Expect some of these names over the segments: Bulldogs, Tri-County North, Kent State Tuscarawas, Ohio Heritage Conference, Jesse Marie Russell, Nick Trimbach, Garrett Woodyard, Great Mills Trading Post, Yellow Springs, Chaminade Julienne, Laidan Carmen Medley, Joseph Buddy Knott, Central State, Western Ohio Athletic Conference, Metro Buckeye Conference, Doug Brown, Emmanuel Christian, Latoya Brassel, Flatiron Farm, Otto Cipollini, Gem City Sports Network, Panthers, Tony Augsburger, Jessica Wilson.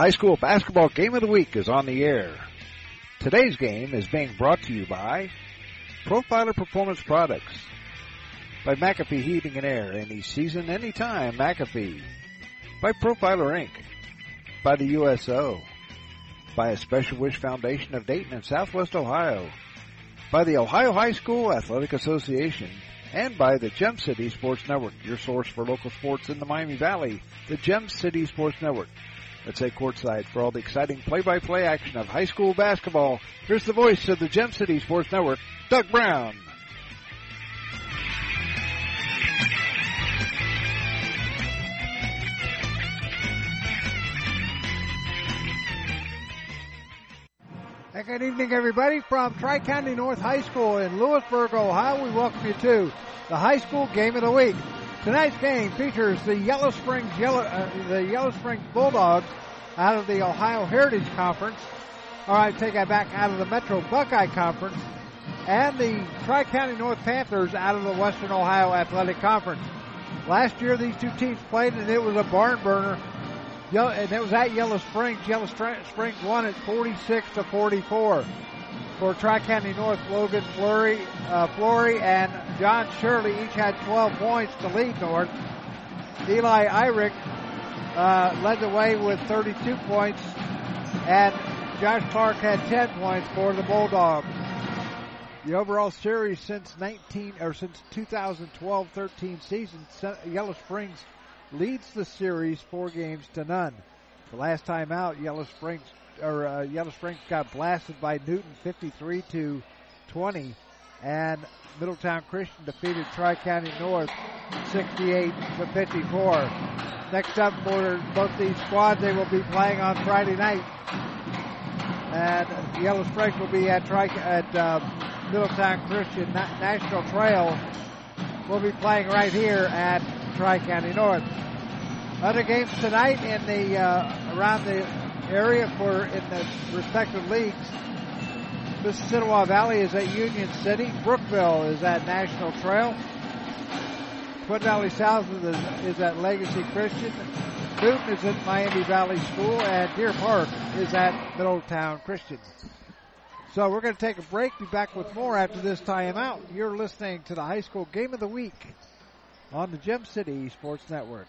high school basketball game of the week is on the air. Today's game is being brought to you by Profiler Performance Products, by McAfee Heating and Air, any season, any time, McAfee, by Profiler Inc., by the USO, by a Special Wish Foundation of Dayton and Southwest Ohio, by the Ohio High School Athletic Association, and by the Gem City Sports Network, your source for local sports in the Miami Valley, the Gem City Sports Network. Let's say courtside for all the exciting play-by-play action of high school basketball. Here's the voice of the Gem City Sports Network, Doug Brown. Good evening, everybody, from Tri-County North High School in Lewisburg, Ohio. We welcome you to the High School Game of the Week. Tonight's game features the Yellow Springs Bulldogs out of the Ohio Heritage Conference. All right, take that back, out of the Metro Buckeye Conference, and the Tri-County North Panthers out of the Western Ohio Athletic Conference. Last year, these two teams played, and it was a barn burner. And it was at Yellow Springs. Yellow Springs won at 46-44. For Tri-County North, Logan Flory and John Shirley each had 12 points to lead North. Eli Eyrich led the way with 32 points, and Josh Clark had 10 points for the Bulldogs. The overall series since 2012-13 season, Yellow Springs leads the series 4-0. The last time out, Yellow Springs got blasted by Newton 53-20, and Middletown Christian defeated Tri-County North 68-54. Next up for both these squads, they will be playing on Friday night, and Yellow Springs will be at Middletown Christian. National Trail will be playing right here at Tri-County North. Other games tonight in the around the area for in the respective leagues. Mississippi Valley is at Union City. Brookville is at National Trail. Twin Valley South is at Legacy Christian. Newton is at Miami Valley School, and Deer Park is at Middletown Christian. So we're going to take a break. Be back with more after this timeout. You're listening to the High School Game of the Week on the Gem City Sports Network.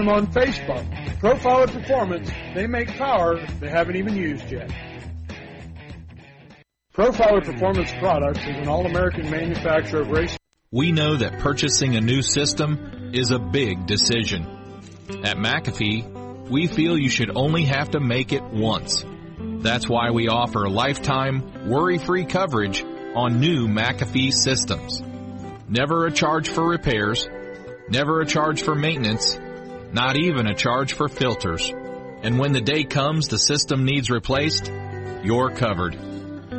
them on Facebook. Profiler Performance, they make power they haven't even used yet. Profiler Performance Products is an all-American manufacturer of racing. We know that purchasing a new system is a big decision. At McAfee, we feel you should only have to make it once. That's why we offer lifetime, worry-free coverage on new McAfee systems. Never a charge for repairs, never a charge for maintenance, not even a charge for filters. And when the day comes the system needs replaced, you're covered.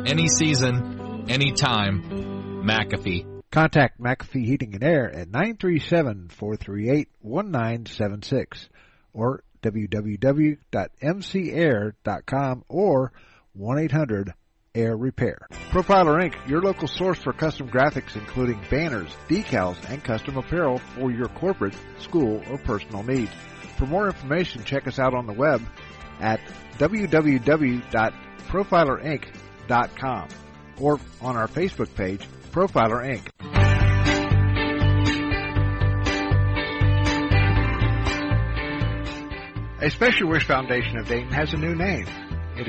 Any season, any time, McAfee. Contact McAfee Heating and Air at 937-438-1976 or www.mcair.com or 1-800 Air Repair. Profiler Inc., your local source for custom graphics including banners, decals, and custom apparel for your corporate, school, or personal needs. For more information, check us out on the web at www.profilerinc.com or on our Facebook page, Profiler Inc. A Special Wish Foundation of Dayton has a new name. It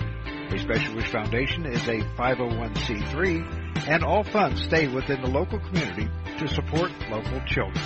The Special Wish Foundation is a 501c3, and all funds stay within the local community to support local children.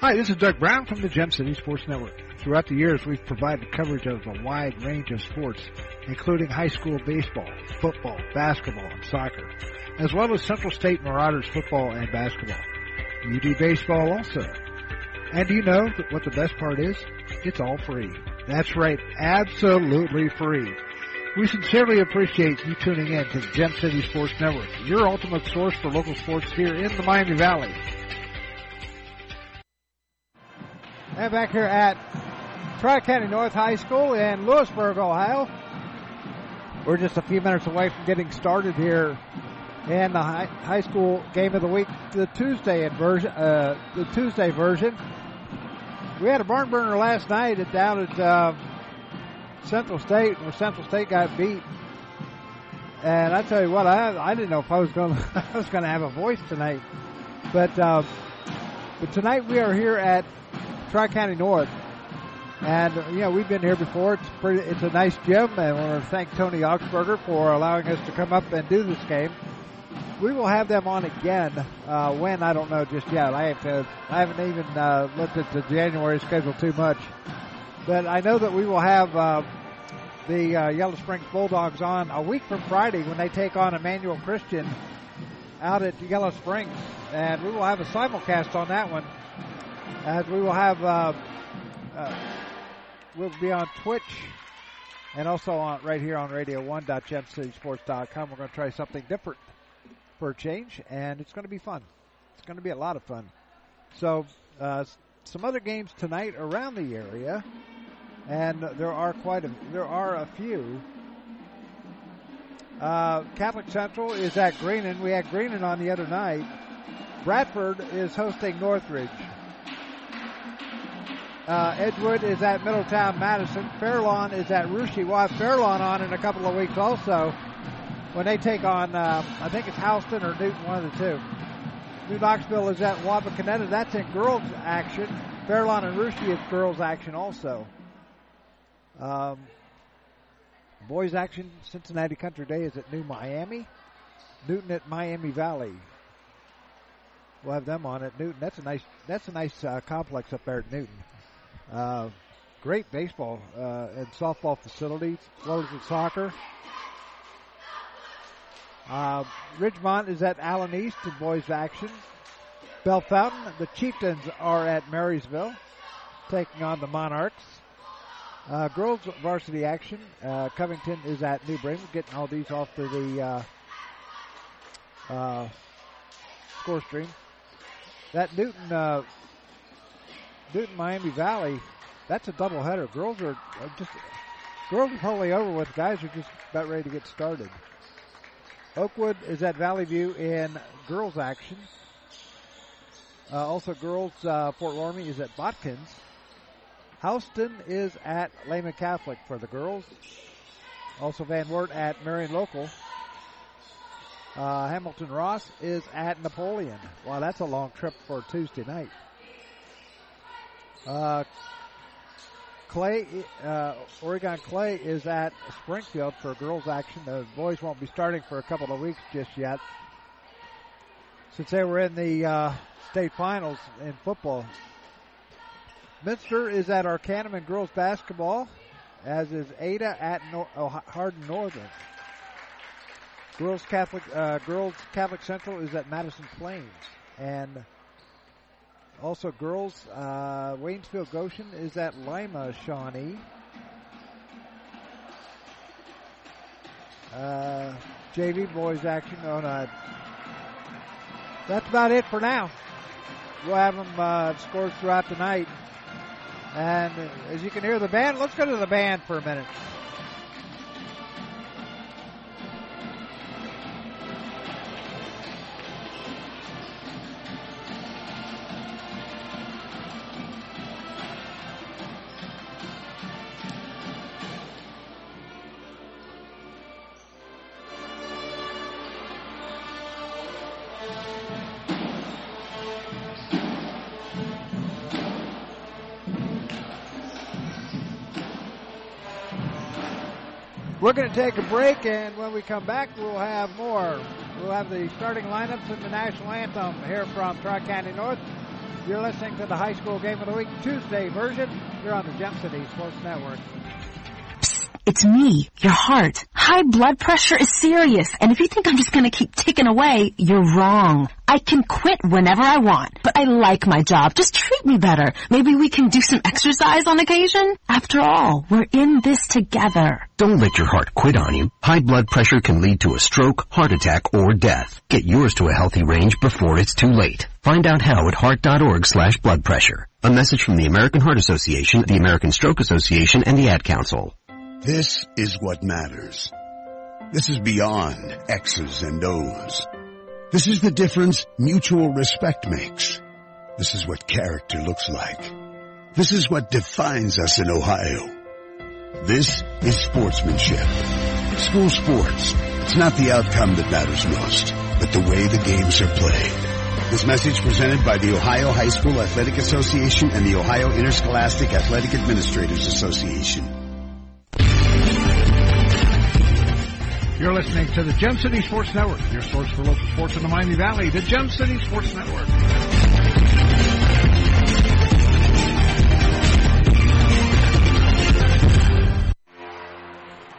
Hi, this is Doug Brown from the Gem City Sports Network. Throughout the years, we've provided coverage of a wide range of sports, including high school baseball, football, basketball, and soccer, as well as Central State Marauders football and basketball. UD baseball also. And do you know what the best part is? It's all free. That's right, absolutely free. We sincerely appreciate you tuning in to the Gem City Sports Network, your ultimate source for local sports here in the Miami Valley. And back here at Tri-County North High School in Lewisburg, Ohio. We're just a few minutes away from getting started here in the high school game of the week, the Tuesday version. We had a barn burner last night down at Central State, where Central State got beat. And I tell you what, I didn't know if I was going to have a voice tonight. But tonight we are here at Tri-County North, and you know, we've been here before. It's a nice gym, and we want to thank Tony Augsburger for allowing us to come up and do this game. We will have them on again when, I don't know just yet. I haven't even looked at the January schedule too much, but I know that we will have the Yellow Springs Bulldogs on a week from Friday when they take on Emmanuel Christian out at Yellow Springs, and we will have a simulcast on that one. As we will have, we'll be on Twitch and also on right here on radio1.gemcitysports.com. We're going to try something different for a change, and it's going to be fun. It's going to be a lot of fun. So some other games tonight around the area, and there are a few. Catholic Central is at Greenan. We had Greenan on the other night. Bradford is hosting Northridge. Edgewood is at Middletown Madison. Fairlawn is at Rushi. We'll have Fairlawn on in a couple of weeks also when they take on, I think it's Houston or Newton, one of the two. New Knoxville is at Wapakoneta. That's in girls action. Fairlawn and Rushi is girls action also. Boys action, Cincinnati Country Day is at New Miami. Newton at Miami Valley. We'll have them on at Newton. That's a nice complex up there at Newton. Great baseball and softball facilities, as well as soccer. Ridgemont is at Allen East in boys action. Bell Fountain, the Chieftains are at Marysville, taking on the Monarchs. Girls varsity action, Covington is at New Bremen, getting all these off to the score stream. That Newton Miami Valley, that's a doubleheader. Girls are totally over with. Guys are just about ready to get started. Oakwood is at Valley View in girls action. Also girls, Fort Laramie is at Botkins. Houston is at Lehman Catholic for the girls. Also Van Wert at Marion Local. Hamilton Ross is at Napoleon. Wow, that's a long trip for Tuesday night. Oregon Clay is at Springfield for girls action. The boys won't be starting for a couple of weeks just yet, since they were in the state finals in football. Minster is at Arcanum in girls basketball, as is Ada at Hardin Northern. Girls Catholic Central is at Madison Plains, and also girls, Waynesville Goshen is at Lima Shawnee. JV boys action on a. That's about it for now. We'll have them scores throughout the night. And as you can hear the band, let's go to the band for a minute. We're going to take a break, and when we come back, we'll have more. We'll have the starting lineups and the national anthem here from Tri-County North. You're listening to the High School Game of the Week Tuesday version here on the Gem City Sports Network. Psst, it's me, your heart. High blood pressure is serious, and if you think I'm just going to keep ticking away, you're wrong. I can quit whenever I want, but I like my job. Just treat me better. Maybe we can do some exercise on occasion. After all, we're in this together. Don't let your heart quit on you. High blood pressure can lead to a stroke, heart attack, or death. Get yours to a healthy range before it's too late. Find out how at heart.org/blood pressure. A message from the American Heart Association, the American Stroke Association, and the Ad Council. This is what matters. This is beyond X's and O's. This is the difference mutual respect makes. This is what character looks like. This is what defines us in Ohio. This is sportsmanship. School sports. It's not the outcome that matters most, but the way the games are played. This message presented by the Ohio High School Athletic Association and the Ohio Interscholastic Athletic Administrators Association. You're listening to the Gem City Sports Network, your source for local sports in the Miami Valley, the Gem City Sports Network.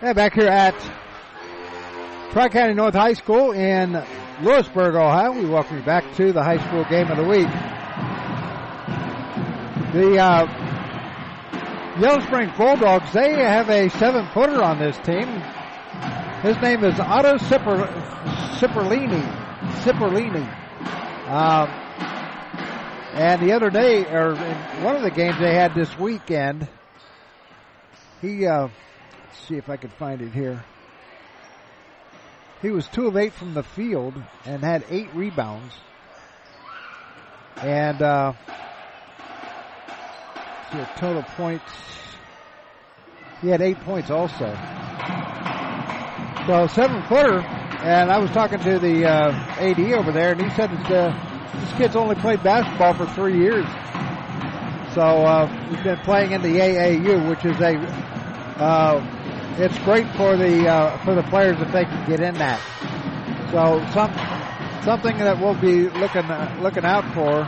Yeah, back here at Tri-County North High School in Lewisburg, Ohio. We welcome you back to the High School Game of the Week. The Yellow Springs Bulldogs, they have a seven-footer on this team. His name is Otto Cipollini. And the other day, or in one of the games they had this weekend, he, let's see if I could find it here. He was 2 of 8 from the field and had 8 rebounds. And, let's see, a total points. He had 8 points also. So, 7-footer, and I was talking to the AD over there, and he said that this kid's only played basketball for 3 years. So, he's been playing in the AAU, which is a, it's great for the players if they can get in that. So, something that we'll be looking out for.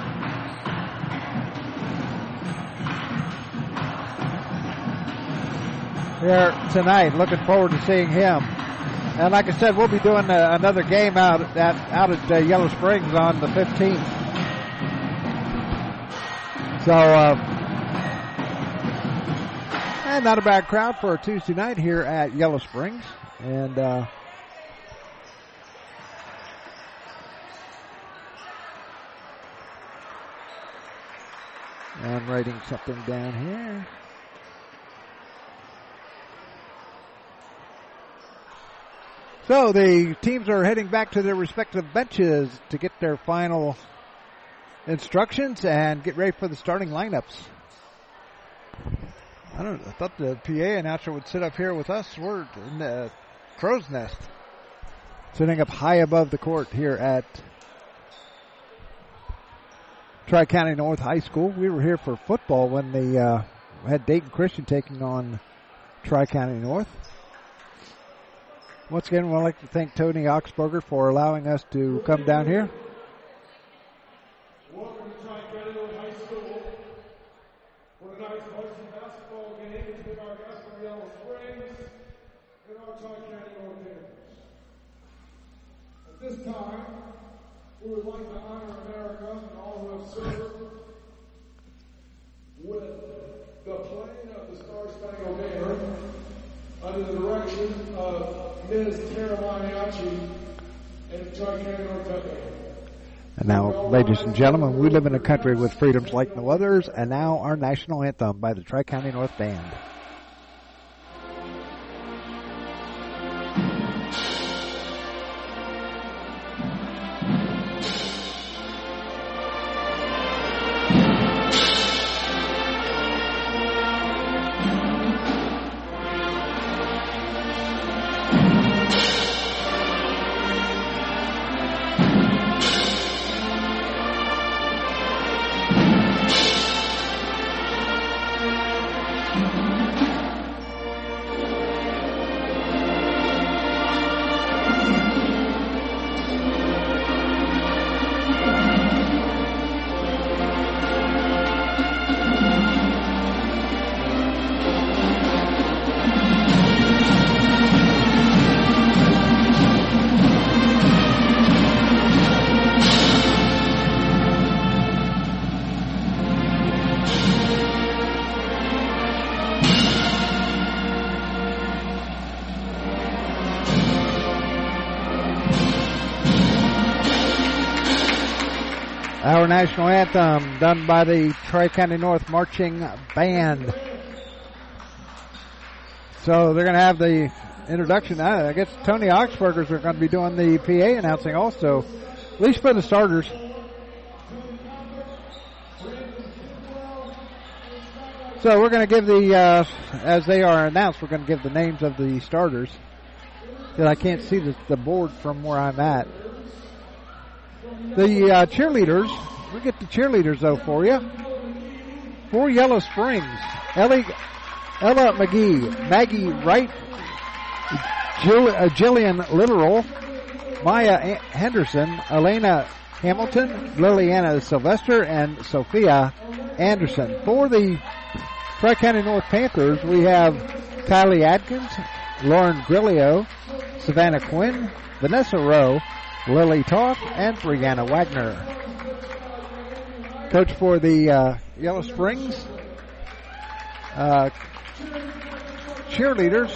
Here tonight, looking forward to seeing him. And like I said, we'll be doing another game out at Yellow Springs on the 15th. So, and not a bad crowd for a Tuesday night here at Yellow Springs. And I'm writing something down here. So the teams are heading back to their respective benches to get their final instructions and get ready for the starting lineups. I thought the PA announcer would sit up here with us. We're in the crow's nest, sitting up high above the court here at Tri-County North High School. We were here for football when they had Dayton Christian taking on Tri-County North. Once again, we'd like to thank Tony Augsburger for allowing us to come down here. Welcome to Tri-County North High School. What a nice varsity basketball game to our guests from Yellow Springs and our Tri-County North Panthers. At this time, we would like to honor America and all who have served with the playing of the Star Spangled Banner under the direction of Ms. Tara Mariachi and Tri-County North. And now, ladies and gentlemen, we live in a country with freedoms like no others, and now our national anthem by the Tri-County North Band. Our national anthem done by the Tri-County North Marching Band. So they're going to have the introduction. I guess Tony Augsburger's are going to be doing the PA announcing also, at least for the starters. So we're going to give the, as they are announced, we're going to give the names of the starters. That I can't see the board from where I'm at. The cheerleaders, we'll get the cheerleaders, though, for you. For Yellow Springs, Ella McGee, Maggie Wright, Jillian Littoral, Maya Henderson, Elena Hamilton, Liliana Sylvester, and Sophia Anderson. For the Tri-County North Panthers, we have Kylie Adkins, Lauren Grillio, Savannah Quinn, Vanessa Rowe, Lily Toth, and Brianna Wagner. Coach for the Yellow Springs cheerleaders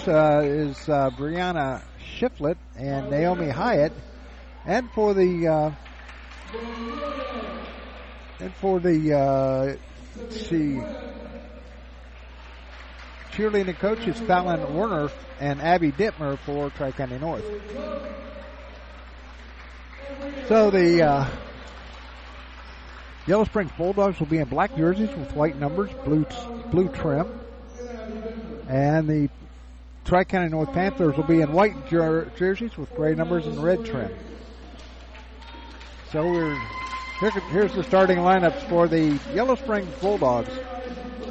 is Brianna Shiflett and Naomi Hyatt. And for the cheerleading coach is Fallon Werner and Abby Dittmer for Tri-County North. So the Yellow Springs Bulldogs will be in black jerseys with white numbers, blue trim. And the Tri-County North Panthers will be in white jerseys with gray numbers and red trim. So here's the starting lineups for the Yellow Springs Bulldogs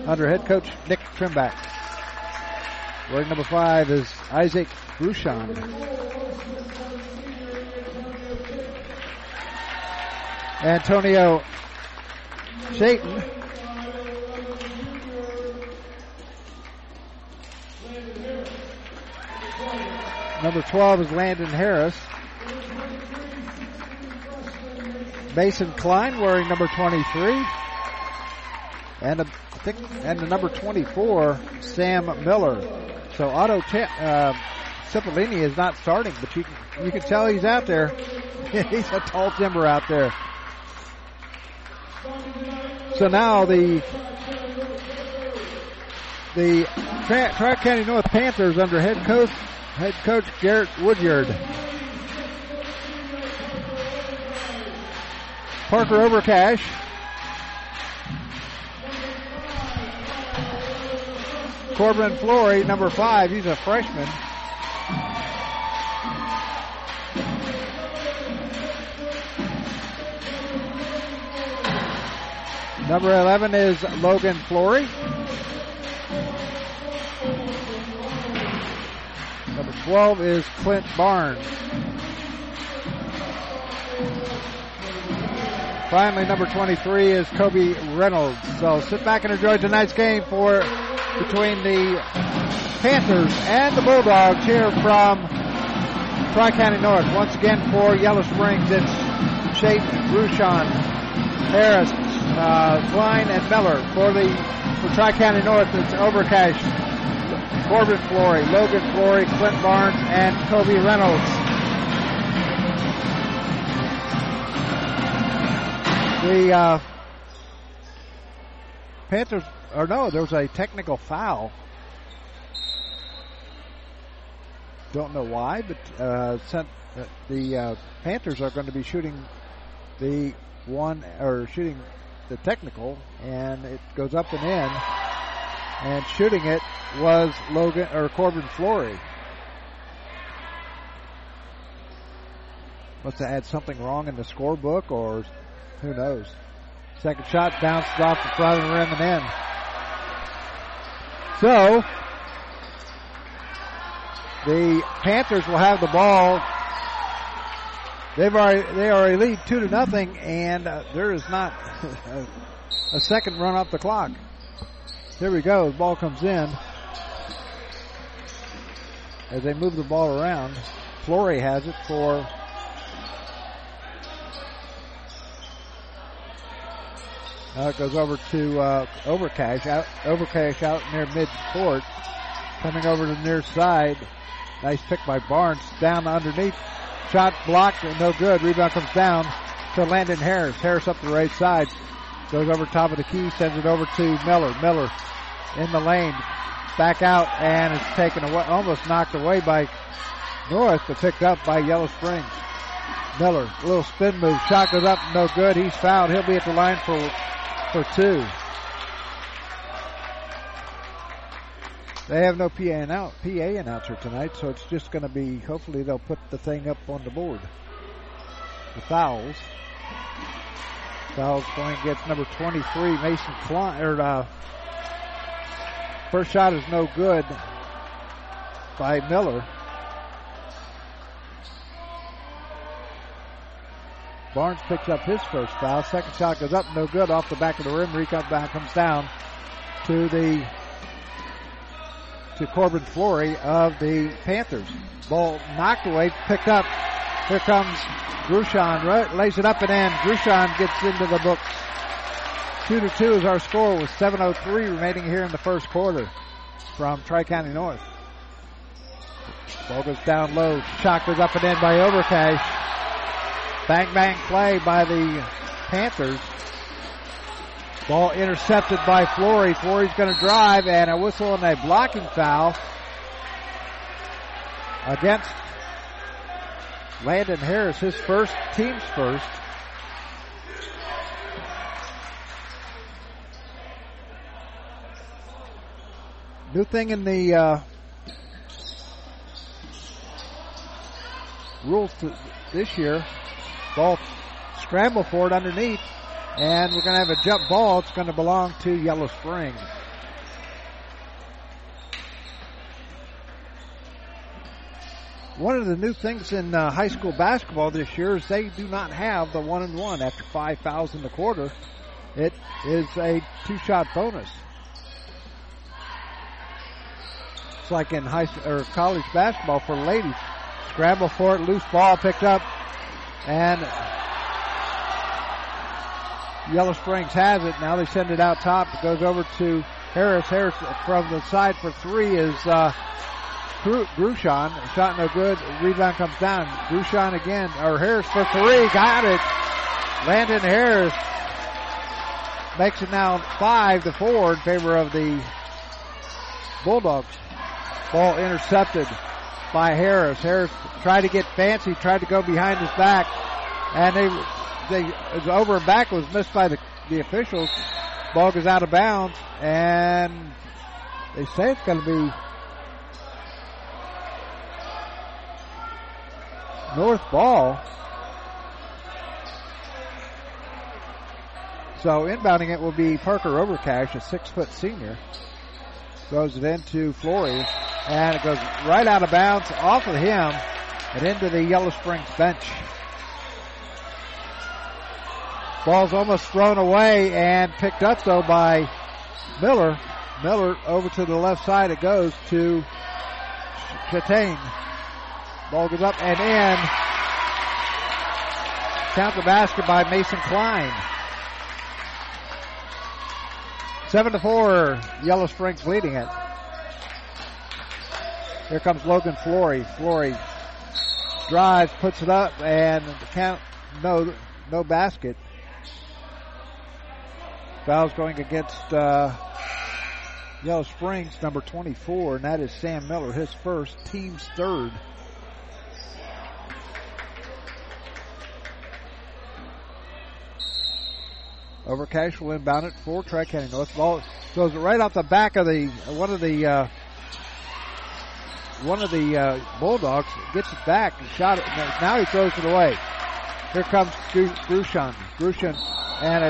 under head coach Nick Trimbach. Wearing number 5 is Isaac Bruchon. Antonio Chayton. Number 12 is Landon Harris. Mason Klein wearing number 23. And the number 24, Sam Miller. So Otto Cipollini is not starting, but you can tell he's out there. He's a tall timber out there. So now the Tri-County North Panthers under head coach Garrett Woodyard. Parker Overcash. Corbin Flory, number 5. He's a freshman. Number 11 is Logan Flory. Number 12 is Clint Barnes. Finally, number 23 is Kobe Reynolds. So sit back and enjoy tonight's game between the Panthers and the Bulldogs here from Tri-County North. Once again for Yellow Springs, it's Chayton, Bruchon, Harris, Klein, and Miller. For Tri-County North, it's Overcash, Corbin Flory, Logan Flory, Clint Barnes, and Kobe Reynolds. The Panthers, or no, there was a technical foul. Don't know why, but the Panthers are going to be shooting the one, or shooting the technical, and it goes up and in. And shooting it was Logan, or Corbin Flory. Must have had something wrong in the scorebook, or who knows. Second shot bounced off the front of the rim and in. So the Panthers will have the ball. They already lead 2-0, and there is not a second run off the clock. Here we go. The ball comes in as they move the ball around. Flory has it for it goes over to Overcash. Overcash out near midcourt. Coming over to the near side. Nice pick by Barnes. Down underneath. Shot blocked. No good. Rebound comes down to Landon Harris. Harris up the right side. Goes over top of the key. Sends it over to Miller. Miller in the lane. Back out. And it's taken away. Almost knocked away by North, but picked up by Yellow Springs. Miller. A little spin move. Shot goes up. No good. He's fouled. He'll be at the line for two. They have no PA announcer tonight, so it's just going to be, hopefully they'll put the thing up on the board. The fouls. Fouls going against number 23, Mason Klein. First shot is no good by Miller. Barnes picks up his first foul. Second shot goes up, no good, off the back of the rim. Rebound comes down to the Corbin Flory of the Panthers. Ball knocked away, picked up. Here comes Grushon, lays it up and in. Grushon gets into the books. 2-2 is our score with 7:03 remaining here in the first quarter from Tri-County North. Ball goes down low. Shot goes up and in by Overcash. Bang play by the Panthers. Ball intercepted by Flory. Flory's going to drive, and a whistle and a blocking foul against Landon Harris, his first, team's first. New thing in the rules this year. Ball scramble for it underneath. And we're going to have a jump ball. It's going to belong to Yellow Springs. One of the new things in high school basketball this year is they do not have the 1-and-1 after 5 fouls in the quarter. It is a 2-shot bonus. It's like in high or college basketball for ladies. Scramble for it, loose ball picked up, and Yellow Springs has it. Now they send it out top. It goes over to Harris. Harris from the side for three is Grushon. Shot no good. Rebound comes down. Grushon again. Or Harris for three. Got it. Landon Harris makes it now 5-4 in favor of the Bulldogs. Ball intercepted by Harris. Harris tried to get fancy. Tried to go behind his back. And it was over and back. It was missed by the officials. Ball goes out of bounds, and they say it's going to be North ball. So inbounding it will be Parker Overcash, a 6-foot senior. Throws it into Flory, and it goes right out of bounds off of him and into the Yellow Springs bench. Ball's almost thrown away and picked up, though, by Miller. Miller over to the left side. It goes to Chatane. Ball goes up and in. Count the basket by Mason Klein. 7-4, Yellow Springs leading it. Here comes Logan Flory. Flory drives, puts it up, and the count, no basket. Foul's going against Yellow Springs, number 24, and that is Sam Miller, his first, team's third. Overcash will inbound it for Tri-County North. Ball goes right off the back of the one of the Bulldogs. Gets it back and shot it. Now he throws it away. Here comes Grushan. Grushan and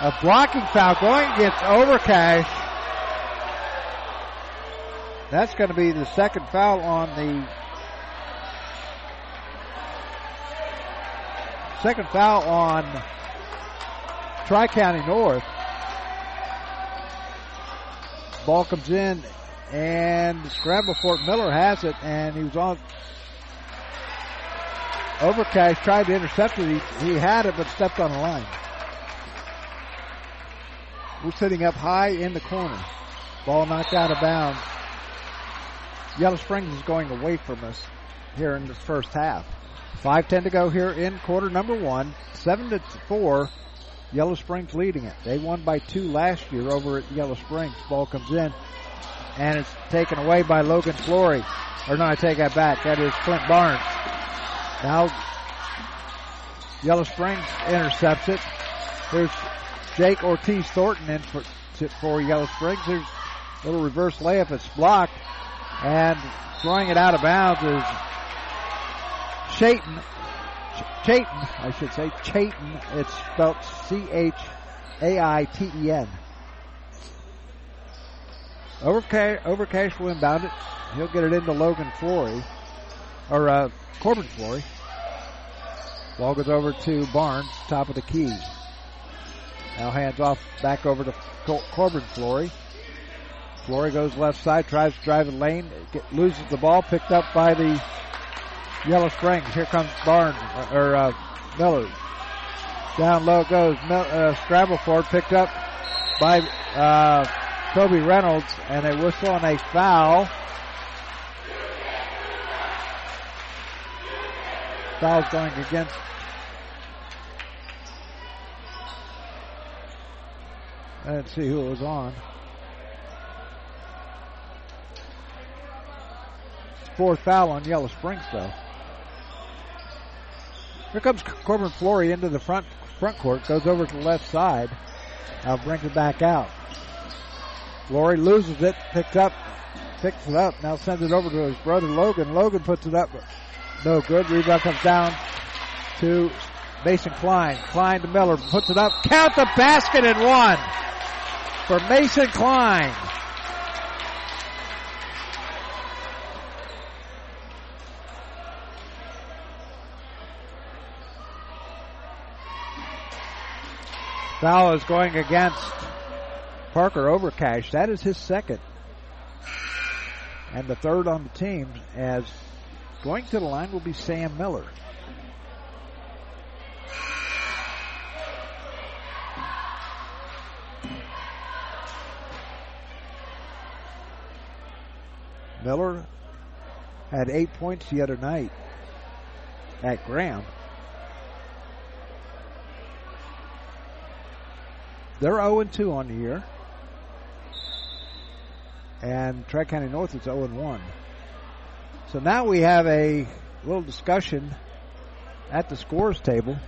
a blocking foul going against Overcash. That's going to be the second foul on the Tri-County North. Ball comes in and the scramble. Fort Miller has it, and he was on. Overcash tried to intercept it. He had it, but stepped on the line. We're sitting up high in the corner. Ball knocked out of bounds. Yellow Springs is going away from us here in the first half. 5:10 to go here in quarter number one. 7-4. Yellow Springs leading it. They won by 2 last year over at Yellow Springs. Ball comes in, and it's taken away by Logan Flory. Or no, I take that back. That is Clint Barnes. Now Yellow Springs intercepts it. There's Jake Ortiz Thornton in for Yellow Springs. There's a little reverse layup. It's blocked. And throwing it out of bounds is Chaitin. It's spelled C-H-A-I-T-E-N. Overcash will inbound it. He'll get it into Logan Flory, or Corbin Flory. Ball goes over to Barnes, top of the key. Now hands off back over to Corbin Flory. Flory goes left side, tries to drive a lane, loses the ball, picked up by the Yellow Springs. Here comes Barnes, or Miller. Down low goes Scrabble forward, picked up by Toby Reynolds, and a whistle and a foul. Foul's going against I didn't see who it was on. Fourth foul on Yellow Springs, though. Here comes Corbin Flory into the front court. Goes over to the left side. Now brings it back out. Flory loses it. Picks it up. Now sends it over to his brother Logan. Logan puts it up. No good. Rebound comes down to Mason Klein. Klein to Miller. Puts it up. Count the basket and one for Mason Klein. Foul is going against Parker Overcash. That is his second. And the third on the team, as going to the line will be Sam Miller. Miller had 8 points the other night at Graham. They're 0-2 on the year. And Tri-County North is 0-1. So now we have a little discussion at the scores table.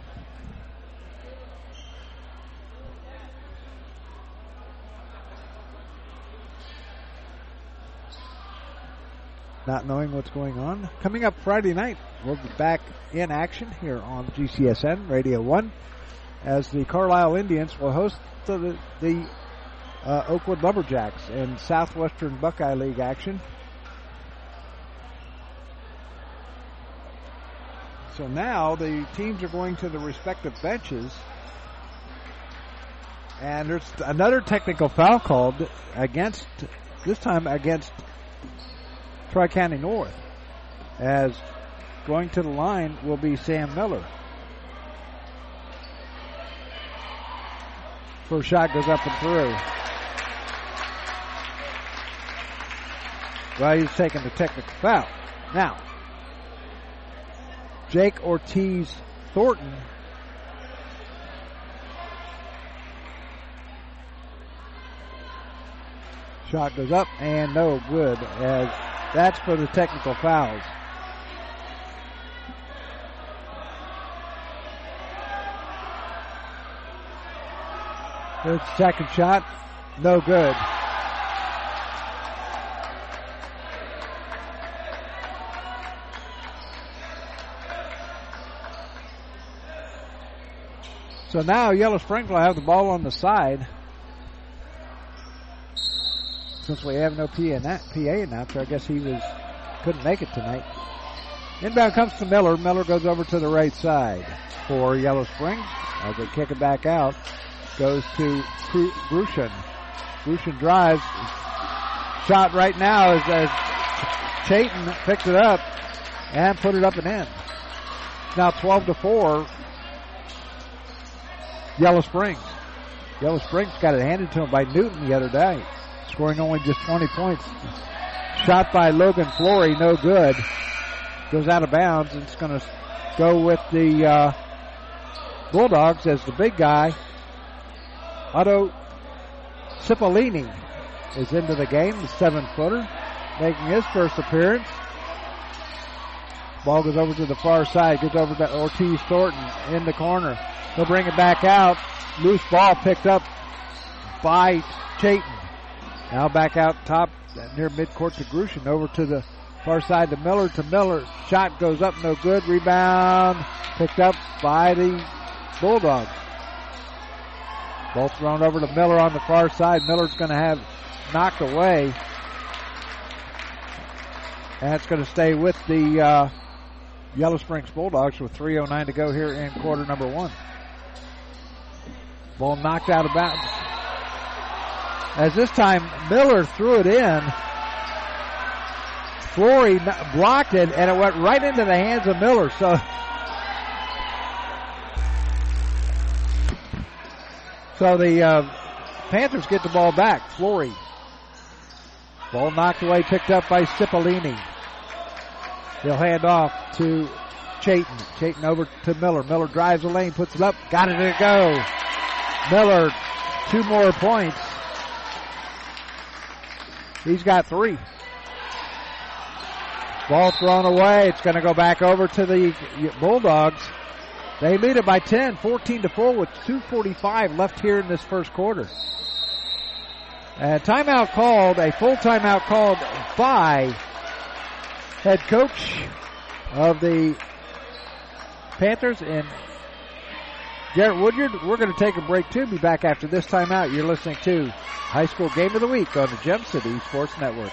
Not knowing what's going on. Coming up Friday night, we'll be back in action here on GCSN Radio 1 as the Carlisle Indians will host the Oakwood Lumberjacks in Southwestern Buckeye League action. So now the teams are going to the respective benches, and there's another technical foul called against, this time against Tri-County North, as going to the line will be Sam Miller. First shot goes up and through. Well, he's taking the technical foul. Now, Jake Ortiz Thornton shot goes up and no good, as that's for the technical fouls. There's the second shot, no good. So now Yellow Springs will have the ball on the side, since we have no PA announcer. I guess he couldn't make it tonight. Inbound comes to Miller. Miller goes over to the right side for Yellow Springs as they kick it back out. Goes to Brushin. Brushin drives. Shot right now as Chayton picks it up and put it up and in. Now 12-4. Yellow Springs. Yellow Springs got it handed to him by Newton the other day, scoring only just 20 points. Shot by Logan Flory, no good. Goes out of bounds. It's going to go with the Bulldogs as the big guy, Otto Cipollini, is into the game, the 7-footer, making his first appearance. Ball goes over to the far side, gets over to Ortiz Thornton in the corner. They'll bring it back out. Loose ball picked up by Chayton. Now back out top near midcourt to Grushin. Over to the far side to Miller. Shot goes up, no good. Rebound picked up by the Bulldogs. Ball thrown over to Miller on the far side. Miller's going to have knocked away. And it's going to stay with the Yellow Springs Bulldogs with 3:09 to go here in quarter number one. Ball knocked out of bounds, as this time Miller threw it in. Flory blocked it, and it went right into the hands of Miller. So the Panthers get the ball back. Flory. Ball knocked away, picked up by Cipollini. They'll hand off to Chayton. Chayton over to Miller. Miller drives the lane, puts it up, got it to go. Miller, 2 more points. He's got 3. Ball thrown away. It's going to go back over to the Bulldogs. They lead it by 10, 14-4 with 2:45 left here in this first quarter. And timeout called, a full timeout called by head coach of the Panthers and Garrett Woodyard. We're going to take a break too. Be back after this timeout. You're listening to High School Game of the Week on the Gem City Sports Network.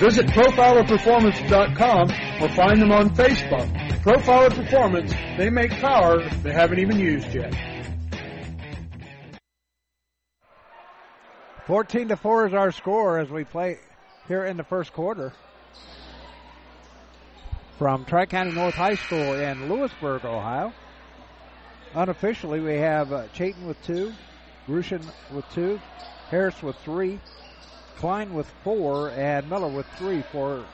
visit profilerperformance.com or find them on Facebook. Profiler Performance, they make power they haven't even used yet. 14-4 is our score as we play here in the first quarter. From Tri-County North High School in Lewisburg, Ohio. Unofficially, we have Chayton with 2, Grushin with 2, Harris with 3, Klein with 4, and Miller with 3 for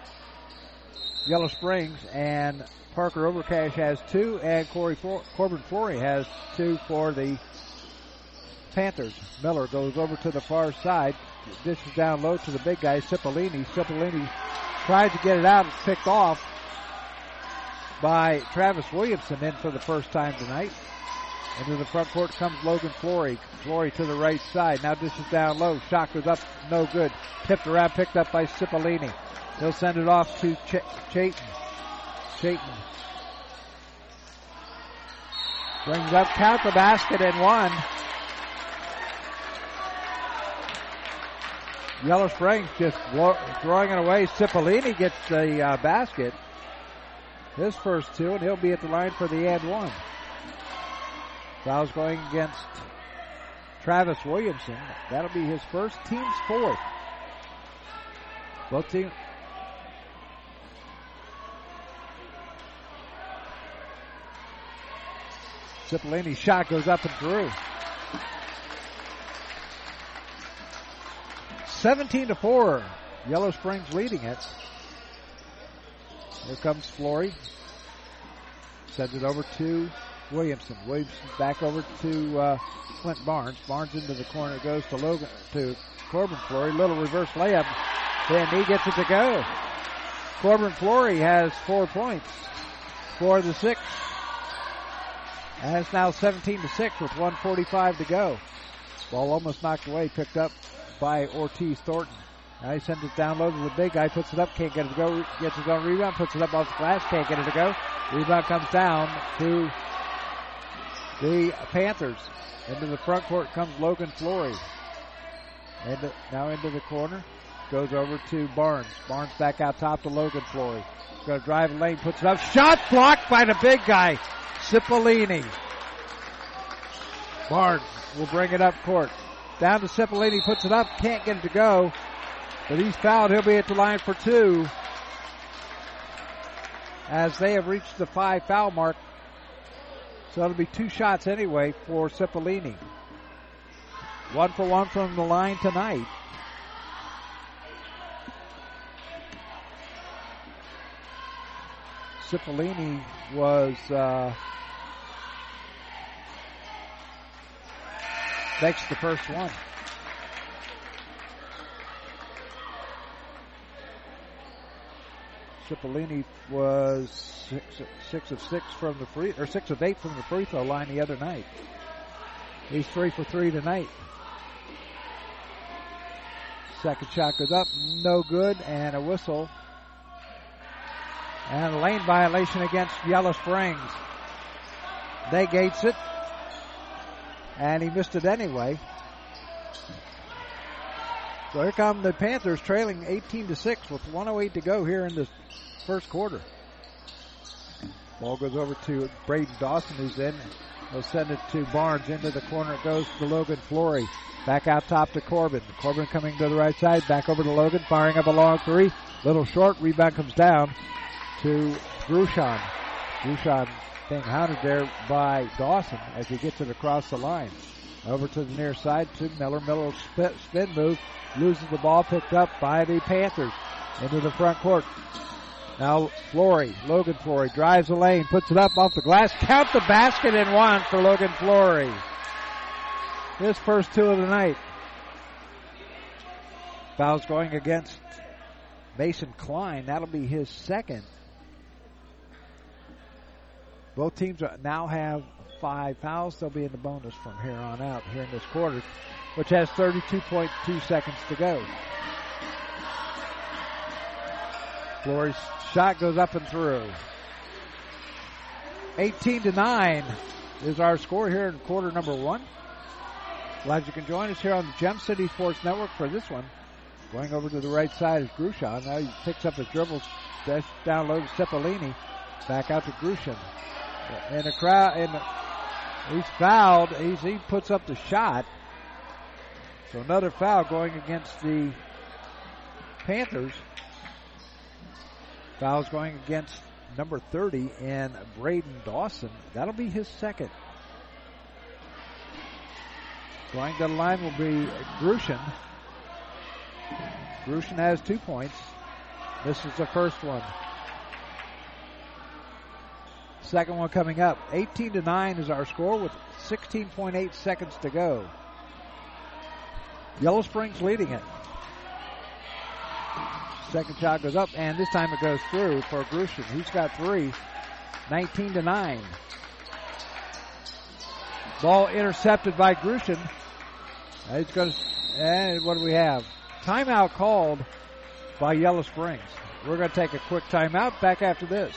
Yellow Springs. And Parker Overcash has 2, and Corbin Flory has 2 for the Panthers. Miller goes over to the far side. Dishes down low to the big guy, Cipollini. Cipollini tries to get it out. It's picked off by Travis Williamson in for the first time tonight. Into the front court comes Logan Flory. Flory to the right side. Now dishes down low. Shot goes up. No good. Tipped around. Picked up by Cipollini. He'll send it off to Chayton. Chayton brings up, count the basket, and one. Yellow Springs just throwing it away. Cipollini gets the basket. His first two, and he'll be at the line for the and one. Fouls going against Travis Williamson. That'll be his first, team's fourth. Both teams. Cipollini's shot goes up and through. 17-4. Yellow Springs leading it. Here comes Flory. Sends it over to Williamson. Williamson back over to Clint Barnes. Barnes into the corner goes to Logan to Corbin Flory. Little reverse layup. Then he gets it to go. Corbin Flory has 4 points for the six. And it's now 17-6 with 1:45 to go. Ball almost knocked away, picked up by Ortiz Thornton. Now he sends it down low to the big guy, puts it up, can't get it to go, gets his own rebound, puts it up off the glass, can't get it to go. Rebound comes down to the Panthers. Into the front court comes Logan Flory. And now into the corner, goes over to Barnes. Barnes back out top to Logan Flory. Going to drive the lane, puts it up, shot blocked by the big guy, Cipollini. Barnes will bring it up court. Down to Cipollini, puts it up, can't get it to go. But he's fouled, he'll be at the line for two. As they have reached the 5 foul mark. So it'll be 2 shots anyway for Cipollini. 1 for 1 from the line tonight. Cipollini was makes the first one. Cipollini was 6 of 6 from the free, or 6 of 8 from the free throw line the other night. He's 3 for 3 tonight. Second shot goes up, no good, and a whistle. And a lane violation against Yellow Springs. Negates it. And he missed it anyway. So here come the Panthers trailing 18-6 with 1:08 to go here in the first quarter. Ball goes over to Braden Dawson, who's in. He'll send it to Barnes. Into the corner it goes to Logan Flory. Back out top to Corbin. Corbin coming to the right side. Back over to Logan. Firing up a long three. Little short. Rebound comes down to Grushon. Grushon being hounded there by Dawson as he gets it across the line. Over to the near side to Miller. Miller's spin move. Loses the ball, picked up by the Panthers. Into the front court. Now Flory, Logan Flory drives the lane, puts it up off the glass. Count the basket in one for Logan Flory. His first two of the night. Foul's going against Mason Klein. That'll be his second. Both teams now have 5 fouls. They'll be in the bonus from here on out here in this quarter, which has 32.2 seconds to go. Flory's shot goes up and through. 18-9 is our score here in quarter number 1. Glad you can join us here on the Gem City Sports Network for this one. Going over to the right side is Grushon. Now he picks up his dribbles, down low to Cipollini. Back out to Grushon. And the crowd, and he's fouled. He puts up the shot. So another foul going against the Panthers. Foul's going against number 30 and Braden Dawson. That'll be his second. Going to the line will be Grushon. Grushon has 2 points. This is the first one. Second one coming up. 18-9 is our score with 16.8 seconds to go. Yellow Springs leading it. Second shot goes up, and this time it goes through for Grushon. He's got 3. 19-9. Ball intercepted by Grushon. He's going to, and what do we have? Timeout called by Yellow Springs. We're going to take a quick timeout. Back after this.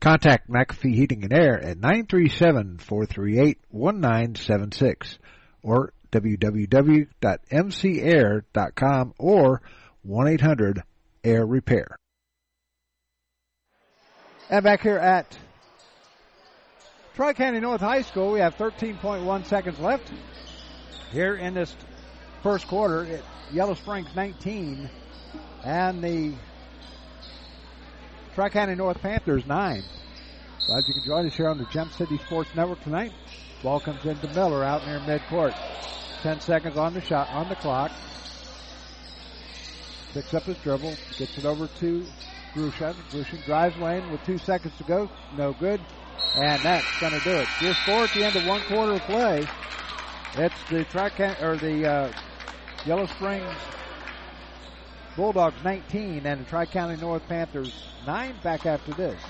Contact McAfee Heating and Air at 937-438-1976 or www.mcair.com or 1-800-AIR-REPAIR. And back here at Tri-County North High School, we have 13.1 seconds left here in this first quarter. Yellow Springs 19 and the Tri-County North Panthers 9. Glad you can join us here on the Gem City Sports Network tonight. Ball comes into Miller out near midcourt. 10 seconds on the shot, on the clock. Picks up his dribble, gets it over to Grushin. Grushin drives lane with 2 seconds to go. No good. And that's going to do it. Your score at the end of one quarter of play. It's the Yellow Springs Bulldogs 19 and the Tri-County North Panthers 9. Back after this.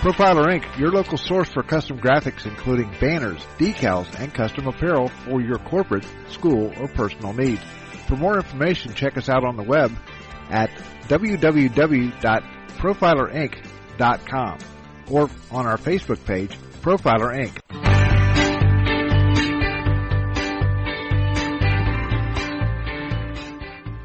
Profiler Inc., your local source for custom graphics including banners, decals, and custom apparel for your corporate, school, or personal needs. For more information, check us out on the web at www.profilerinc.com or on our Facebook page, Profiler Inc.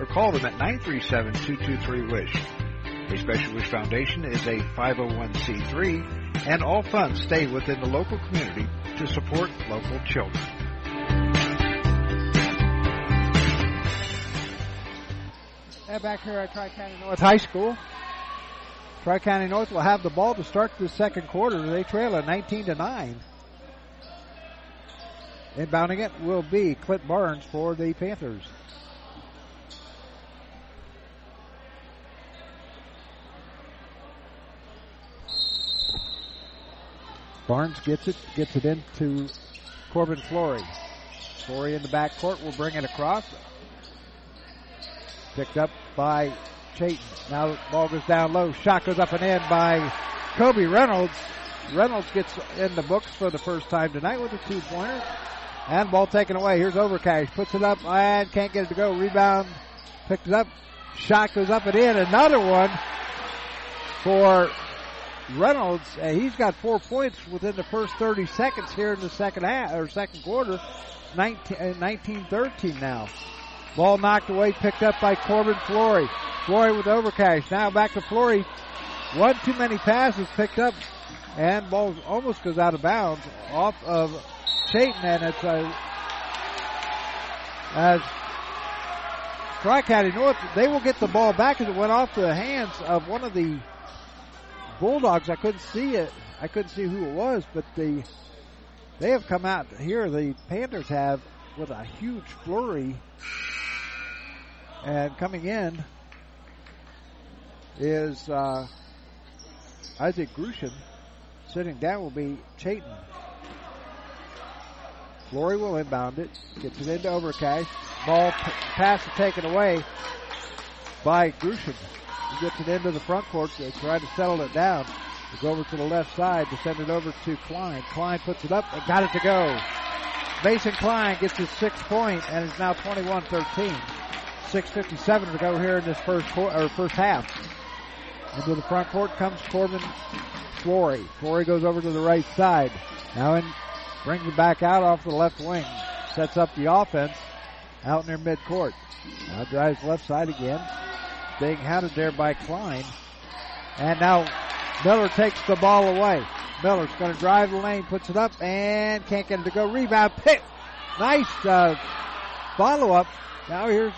or call them at 937-223-WISH. A Special Wish Foundation is a 501c3, and all funds stay within the local community to support local children. And back here at Tri-County North High School. Tri-County North will have the ball to start the second quarter. They trail at 19-9. Inbounding it will be Clint Barnes for the Panthers. Barnes gets it into Corbin Flory. Flory in the backcourt will bring it across. Picked up by Chayton. Now the ball goes down low. Shot goes up and in by Kobe Reynolds. Reynolds gets in the books for the first time tonight with a two-pointer. And ball taken away. Here's Overcash. Puts it up and can't get it to go. Rebound. Picked it up. Shot goes up and in. Another one for Reynolds, he's got 4 points within the first 30 seconds here in the second half or second quarter. 19-13 now. Ball knocked away, picked up by Corbin Flory. Flory with Overcash. Now back to Flory. One too many passes picked up, and ball almost goes out of bounds off of Chayton, and it's as Tri-County North, they will get the ball back as it went off the hands of one of the Bulldogs. I couldn't see it. I couldn't see who it was, but they have come out here. The Panthers have with a huge flurry, and coming in is Isaac Grushin. Sitting down will be Chayton. Flurry will inbound it. Gets it into Overcash. Ball pass taken away by Grushin. He gets it into the front court. They try to settle it down. It's over to the left side to send it over to Klein. Klein puts it up and got it to go. Mason Klein gets his 6 point and is now 21-13. 6:57 to go here in this first half. Into the front court comes Corbin Flory. Flory goes over to the right side. Now and brings it back out off the left wing. Sets up the offense out near midcourt. Now drives left side again. Being hounded there by Klein. And now Miller takes the ball away. Miller's going to drive the lane, puts it up, and can't get it to go. Rebound, pick. Nice follow-up. Now here's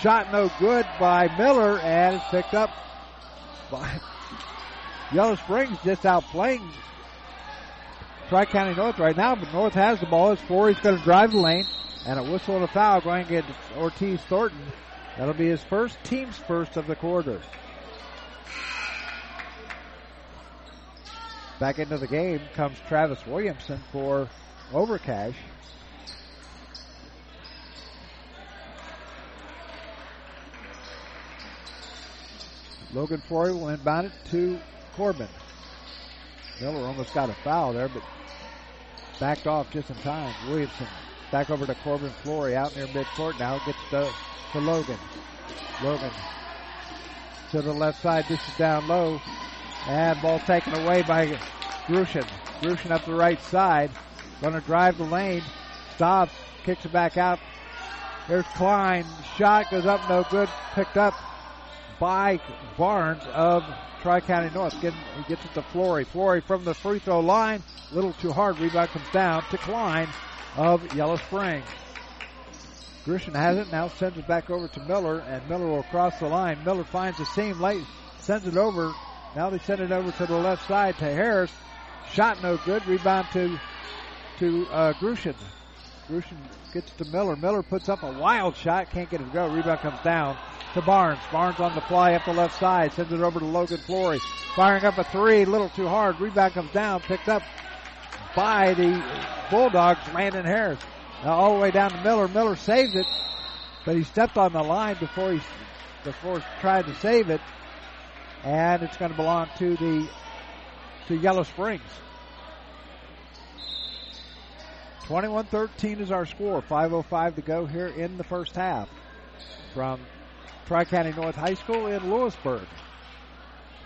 shot no good by Miller, and it's picked up by Yellow Springs, just outplaying Tri-County North right now, but North has the ball. It's four. He's going to drive the lane, and a whistle and a foul going to get Ortiz Thornton. That'll be his first, team's first of the quarter. Back into the game comes Travis Williamson for Overcash. Logan Flory will inbound it to Corbin. Miller almost got a foul there, but backed off just in time. Williamson back over to Corbin Flory out near midcourt now. Gets to Logan. Logan to the left side. This is down low. And ball taken away by Grushin. Grushin up the right side. Going to drive the lane. Stops. Kicks it back out. Here's Klein. Shot goes up. No good. Picked up by Barnes of Tri-County North. He gets it to Flory. Flory from the free throw line. A little too hard. Rebound comes down to Klein of Yellow Springs. Grushin has it. Now sends it back over to Miller. And Miller will cross the line. Miller finds the seam late. Sends it over. Now they send it over to the left side to Harris. Shot no good. Rebound to Grushin. Grushin gets to Miller. Miller puts up a wild shot. Can't get it to go. Rebound comes down to Barnes. Barnes on the fly up the left side. Sends it over to Logan Flory. Firing up a three. A little too hard. Rebound comes down. Picked up by the Bulldogs. Landon Harris. Now all the way down to Miller. Miller saves it. But he stepped on the line before he tried to save it. And it's going to belong to Yellow Springs. 21-13 is our score. 5:05 to go here in the first half from Tri-County North High School in Lewisburg.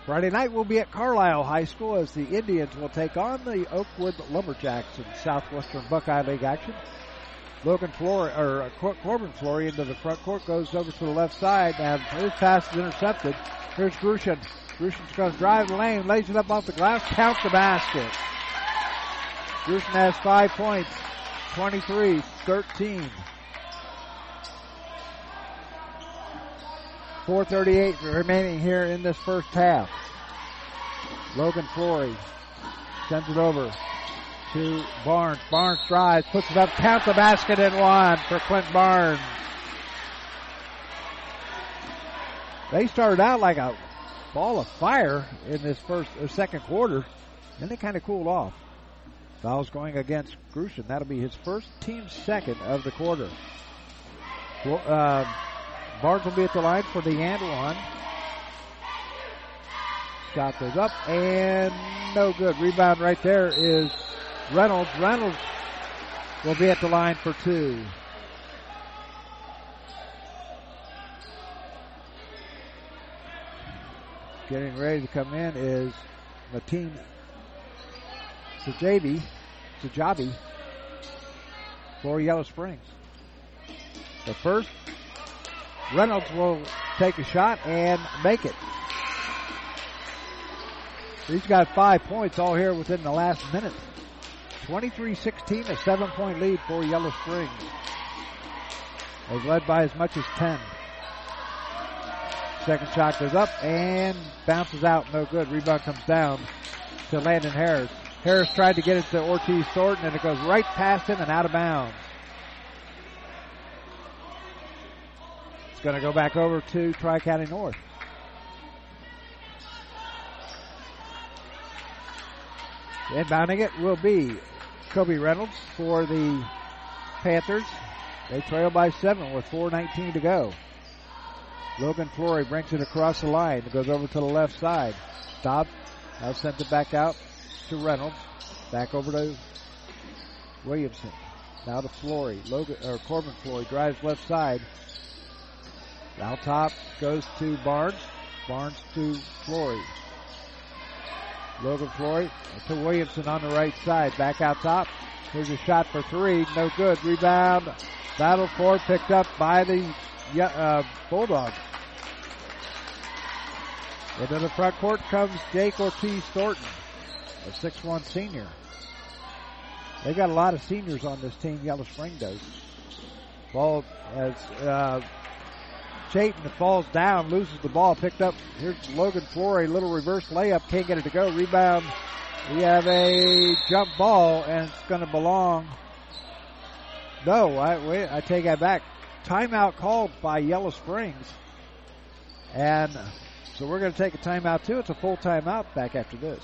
Friday night we'll be at Carlisle High School as the Indians will take on the Oakwood Lumberjacks in Southwestern Buckeye League action. Corbin Flory into the front court, goes over to the left side, and his pass is intercepted. Here's Grushin. Grushin's going to drive the lane, lays it up off the glass, counts the basket. Grushin has 5 points, 23-13. 4:38 remaining here in this first half. Logan Flory sends it over to Barnes. Barnes drives, puts it up, counts the basket and one for Clint Barnes. They started out like a ball of fire in this second quarter, and they kind of cooled off. Foul's going against Grushin. That'll be his first, team second of the quarter. Barnes will be at the line for the and one. Shot goes up and no good. Rebound right there is Reynolds. Reynolds will be at the line for two. Getting ready to come in is Mateen Sajabi for Yellow Springs. The first, Reynolds will take a shot and make it. He's got 5 points all here within the last minute. 23-16, a 7-point lead for Yellow Springs. They've led by as much as 10. Second shot goes up and bounces out. No good. Rebound comes down to Landon Harris. Harris tried to get it to Ortiz Thornton, and it goes right past him and out of bounds. It's going to go back over to Tri-County North. Inbounding it will be Kobe Reynolds for the Panthers. They trail by 7 with 4:19 to go. Logan Flory brings it across the line. It goes over to the left side. Stopped. Now sent it back out to Reynolds. Back over to Williamson. Now to Flory. Corbin Flory drives left side. Now top goes to Barnes. Barnes to Flory. Logan Flory to Williamson on the right side. Back out top. Here's a shot for three. No good. Rebound. Battle for picked up by the Bulldogs. Into the front court comes Jake Ortiz Thornton, a 6'1 senior. They got a lot of seniors on this team, Yellow Spring does. Ball as Chapin falls down, loses the ball, picked up. Here's Logan for a little reverse layup, can't get it to go. Rebound. We have a jump ball, and it's going to belong. No, I take that back. Timeout called by Yellow Springs. And so we're going to take a timeout, too. It's a full timeout back after this.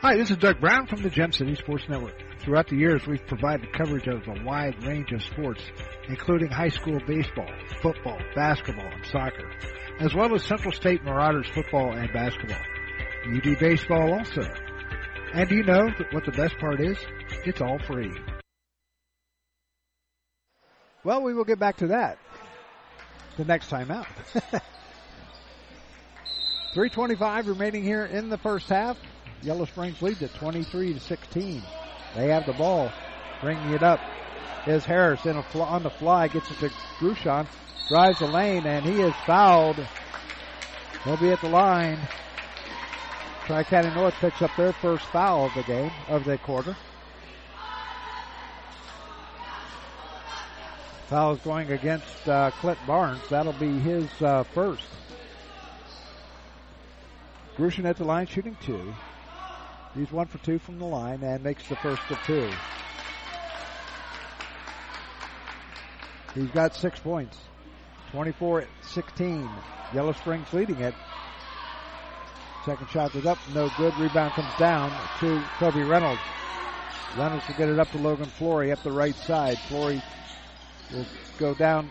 Hi, this is Doug Brown from the Gem City Sports Network. Throughout the years, we've provided coverage of a wide range of sports, including high school baseball, football, basketball, and soccer, as well as Central State Marauders football and basketball. UD baseball also. And do you know what the best part is? It's all free. Well, we will get back to that the next time out. 3:25 remaining here in the first half. Yellow Springs leads at 23-16. They have the ball. Bringing it up is Harris on the fly. Gets it to Grushon. Drives the lane, and he is fouled. He'll be at the line. Tri-County North picks up their first foul of the game, of the quarter. Foul is going against Clint Barnes. That'll be his first. Grushon at the line, shooting two. He's 1 for 2 from the line and makes the first of two. He's got 6 points. 24-16. Yellow Springs leading it. Second shot is up. No good. Rebound comes down to Kobe Reynolds. Reynolds will get it up to Logan Flory up the right side. Flory will go down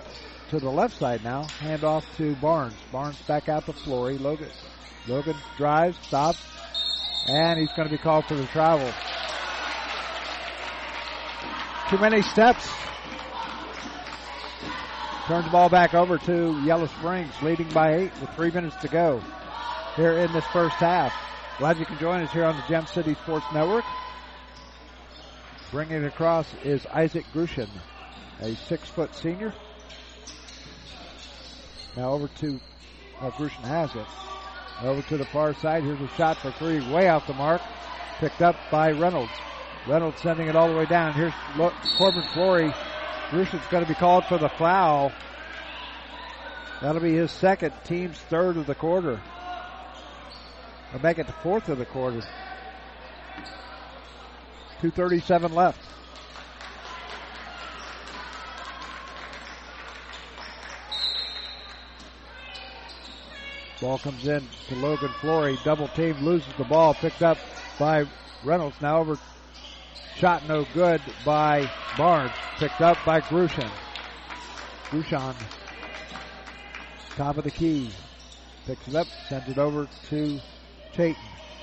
to the left side now. Hand off to Barnes. Barnes back out to Flory. Logan drives, stops. And he's going to be called for the travel. Too many steps. Turns the ball back over to Yellow Springs, leading by 8 with 3 minutes to go here in this first half. Glad you can join us here on the Gem City Sports Network. Bringing it across is Isaac Grushon, a 6-foot senior. Now over to, Grushon has it. Over to the far side. Here's a shot for three. Way off the mark. Picked up by Reynolds. Reynolds sending it all the way down. Here's Corbin Flory. Grushon's going to be called for the foul. That'll be his second, team's third of the quarter. They'll make it the fourth of the quarter. 2:37 left. Ball comes in to Logan Flory. Double team, loses the ball. Picked up by Reynolds. Now over. Shot no good by Barnes. Picked up by Grushon. Grushon. Top of the key. Picks it up. Sends it over to Chayton.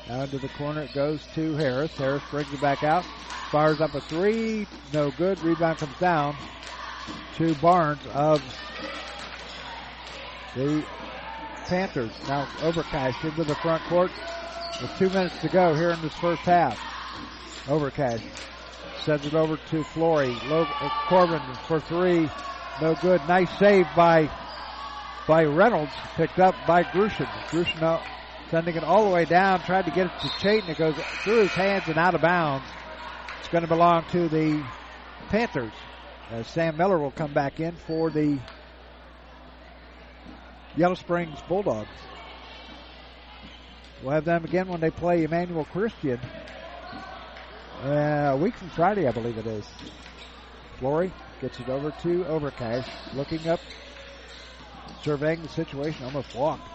Now into the corner it goes to Harris. Harris brings it back out. Fires up a three. No good. Rebound comes down to Barnes of the Panthers. Now Overcash into the front court with 2 minutes to go here in this first half. Overcash sends it over to Flory. Corbin for three. No good. Nice save by Reynolds. Picked up by Grushon. Grushon sending it all the way down. Tried to get it to Chayton. It goes through his hands and out of bounds. It's going to belong to the Panthers. Sam Miller will come back in for the Yellow Springs Bulldogs. We'll have them again when they play Emmanuel Christian. A week from Friday, I believe it is. Flory gets it over to Overcash. Looking up, surveying the situation, almost walked.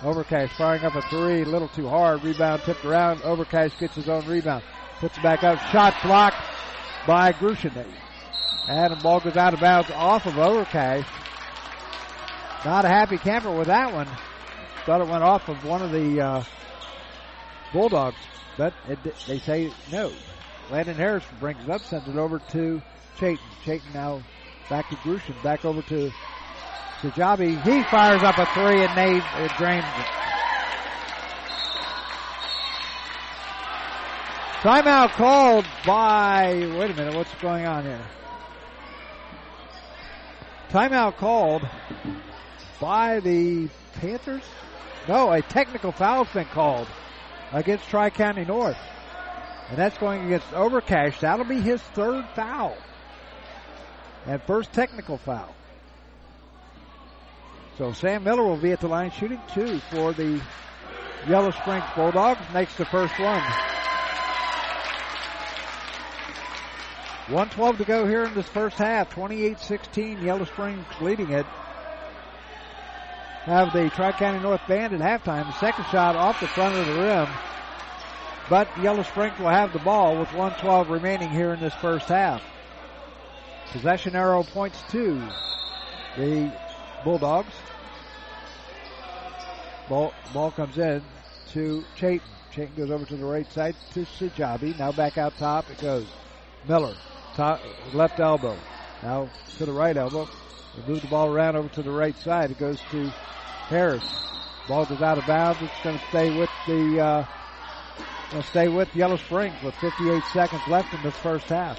Overcash firing up a three, a little too hard. Rebound tipped around. Overcash gets his own rebound. Puts it back up. Shot blocked by Grushon. And the ball goes out of bounds off of Overcash. Not a happy camper with that one. Thought it went off of one of the Bulldogs, but they say no. Landon Harris brings it up, sends it over to Chayton. Chayton now back to Grushin, back over to Sajabi. He fires up a three, and they drained it. Timeout called by, wait a minute, what's going on here? Timeout called by the Panthers? No, a technical foul's been called against Tri-County North. And that's going against Overcash. That'll be his third foul. And first technical foul. So Sam Miller will be at the line shooting two for the Yellow Springs Bulldogs. Makes the first one. 1:12 to go here in this first half. 28-16, Yellow Springs leading it. Have the Tri-County North band at halftime. The second shot off the front of the rim. But Yellow Springs will have the ball with 1:12 remaining here in this first half. Possession arrow points to the Bulldogs. Ball comes in to Chayton. Chayton goes over to the right side to Sajabi. Now back out top it goes. Miller, top, left elbow. Now to the right elbow. They move the ball around over to the right side. It goes to Harris. Ball goes out of bounds. It's going to stay with the Yellow Springs with 58 seconds left in this first half.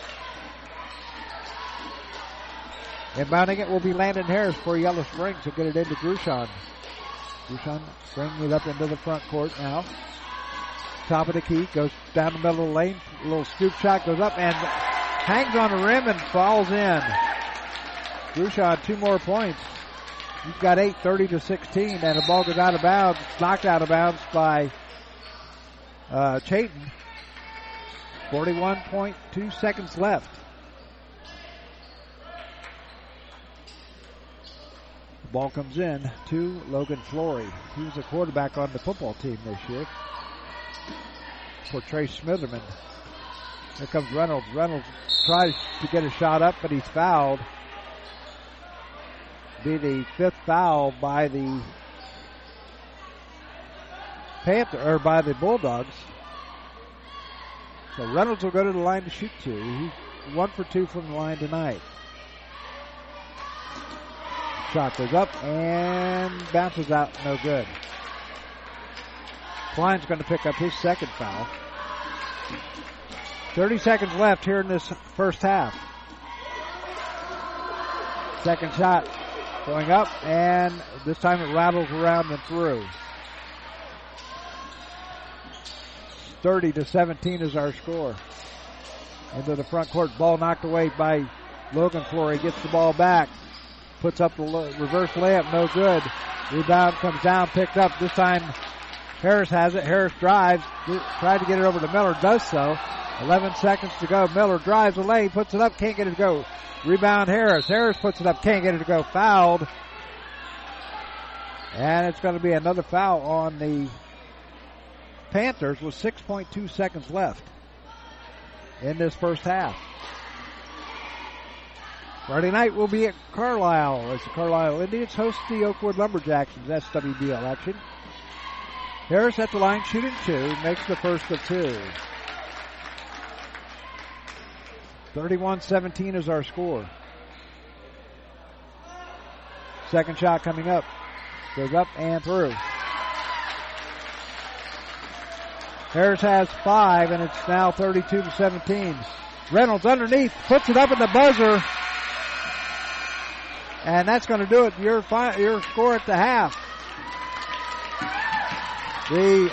Inbounding it will be Landon Harris for Yellow Springs. He'll get it into Grushan. Grushan bringing it up into the front court now. Top of the key, goes down the middle of the lane. A little scoop shot goes up and hangs on the rim and falls in. Grushan, two more points. You've got 8:30 to 16, and the ball goes out of bounds. Knocked out of bounds by Chayton. 41.2 seconds left. The ball comes in to Logan Flory. He was a quarterback on the football team this year for Trace Smitherman. Here comes Reynolds. Reynolds tries to get a shot up, but he's fouled. Be the fifth foul by the Bulldogs. So Reynolds will go to the line to shoot two. He's 1 for 2 from the line tonight. Shot goes up and bounces out, no good. Klein's going to pick up his second foul. 30 seconds left here in this first half. Second shot going up, and this time it rattles around and through. 30 to 17 is our score. Into the front court, ball knocked away by Logan Flory. Gets the ball back, puts up the reverse layup, no good. Rebound comes down, picked up. This time Harris has it. Harris drives, tried to get it over to Miller, does so. 11 seconds to go. Miller drives the lane, puts it up, can't get it to go. Rebound Harris. Harris puts it up, can't get it to go. Fouled. And it's going to be another foul on the Panthers with 6.2 seconds left in this first half. Friday night will be at Carlisle as the Carlisle Indians host the Oakwood Lumberjacks in SWBL action. Harris at the line shooting two, makes the first of two. 31-17 is our score. Second shot coming up. Goes up and through. Harris has five, and it's now 32-17. Reynolds underneath, puts it up in the buzzer. And that's going to do it. Your score at the half. The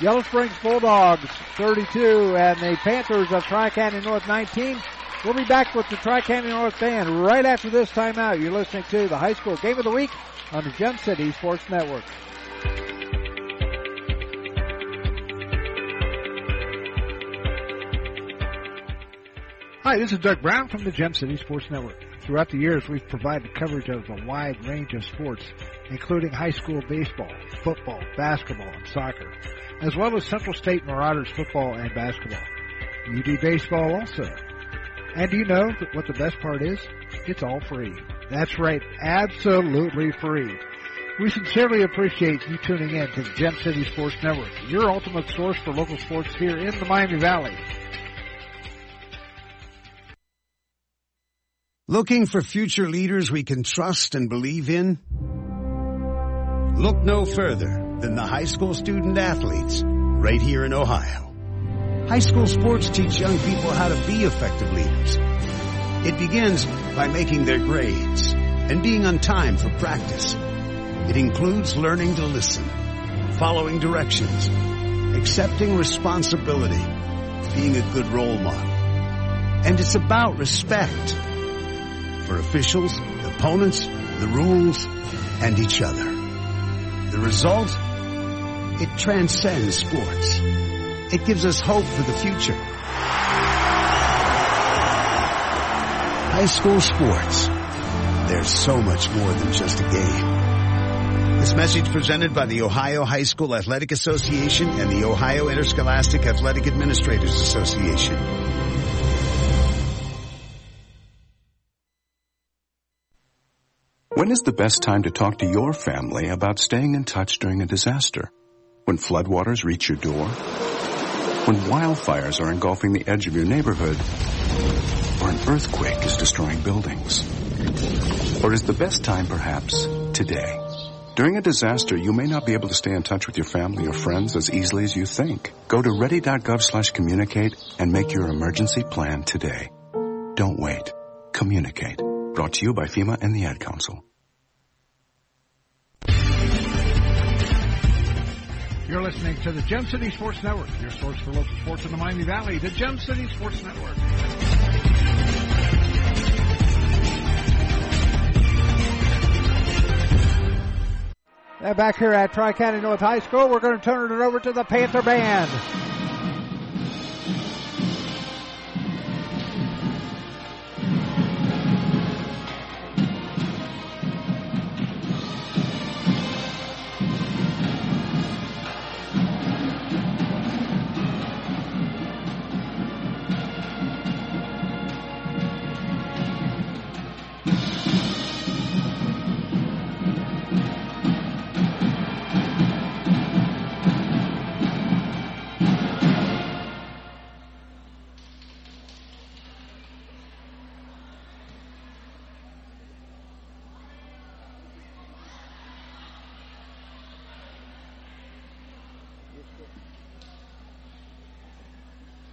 Yellow Springs Bulldogs 32 and the Panthers of Tri-County North 19. We'll be back with the Tri-County North band right after this timeout. You're listening to the High School Game of the Week on the Gem City Sports Network. Hi, this is Doug Brown from the Gem City Sports Network. Throughout the years, we've provided coverage of a wide range of sports, including high school baseball, football, basketball, and soccer, as well as Central State Marauders football and basketball. You do baseball also. And do you know what the best part is? It's all free. That's right, absolutely free. We sincerely appreciate you tuning in to the Gem City Sports Network, your ultimate source for local sports here in the Miami Valley. Looking for future leaders we can trust and believe in? Look no further than the high school student-athletes right here in Ohio. High school sports teach young people how to be effective leaders. It begins by making their grades and being on time for practice. It includes learning to listen, following directions, accepting responsibility, being a good role model. And it's about respect for officials, opponents, the rules, and each other. The result? It transcends sports. It gives us hope for the future. High school sports. There's so much more than just a game. This message presented by the Ohio High School Athletic Association and the Ohio Interscholastic Athletic Administrators Association. When is the best time to talk to your family about staying in touch during a disaster? When floodwaters reach your door? When wildfires are engulfing the edge of your neighborhood? Or an earthquake is destroying buildings? Or is the best time perhaps today? During a disaster, you may not be able to stay in touch with your family or friends as easily as you think. Go to ready.gov/communicate and make your emergency plan today. Don't wait. Communicate. Brought to you by FEMA and the Ad Council. You're listening to the Gem City Sports Network, your source for local sports in the Miami Valley, the Gem City Sports Network. Now back here at Tri-County North High School, we're going to turn it over to the Panther Band.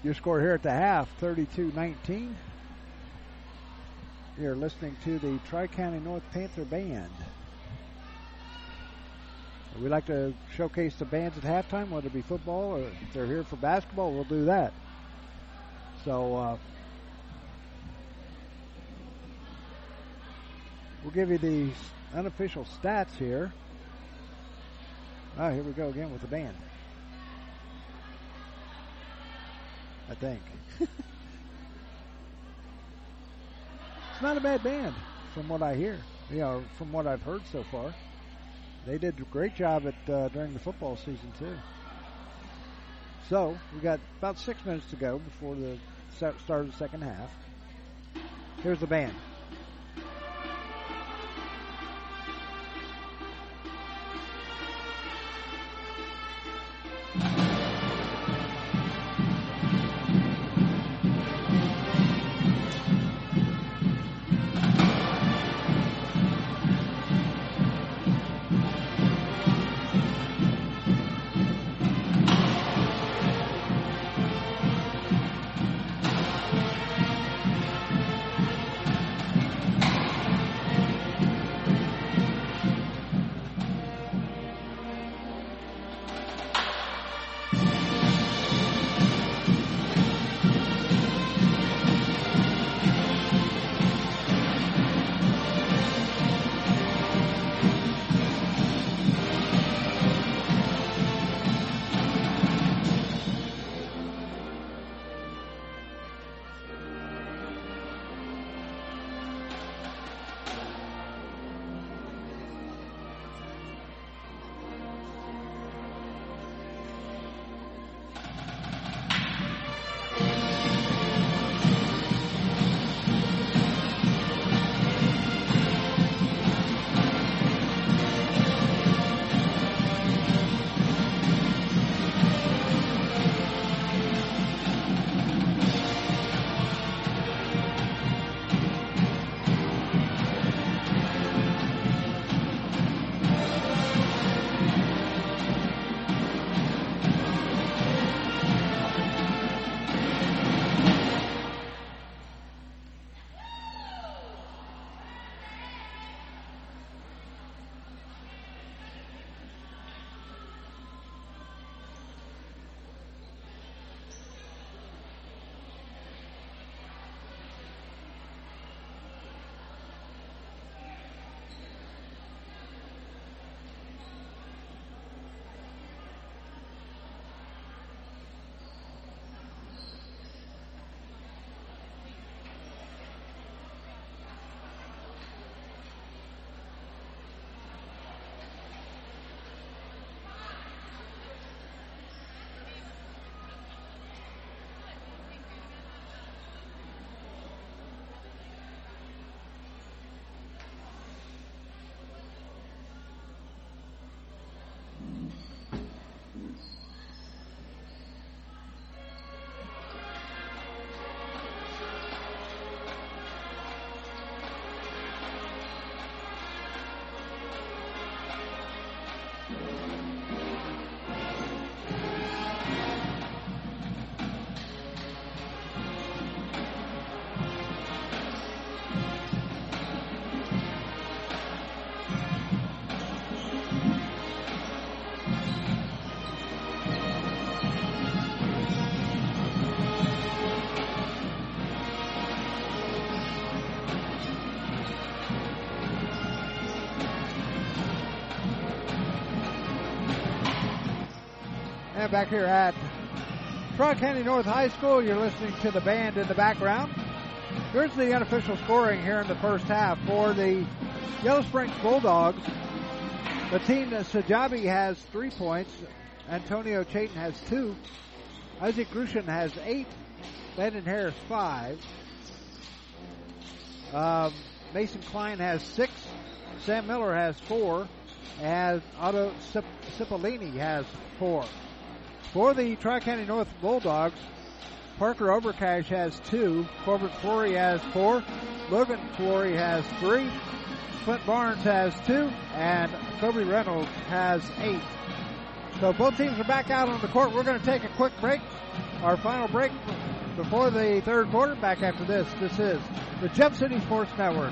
Your score here at the half, 32-19. You're listening to the Tri-County North Panther Band. We like to showcase the bands at halftime, whether it be football or if they're here for basketball, we'll do that. So we'll give you the unofficial stats here. Oh, here we go again with the band. I think. It's not a bad band from what I hear, you know, from what I've heard so far. They did a great job at during the football season too. So we got about 6 minutes to go before the start of the second half. Here's the band. program back here at Tri-County North High School. You're listening to the band in the background. Here's the unofficial scoring here in the first half for the Yellow Springs Bulldogs. Mateen Sajabi has 3 points. Antonio Chayton has 2. Isaac Grushin has 8. Landon Harris 5. Mason Klein has 6. Sam Miller has 4. And Otto Cipollini has 4. For the Tri-County North Bulldogs, Parker Overcash has 2. Corbin Flory has 4. Logan Flory has 3. Clint Barnes has 2. And Kobe Reynolds has 8. So both teams are back out on the court. We're going to take a quick break. Our final break before the third quarter. Back after this. This is the Gem City Sports Network.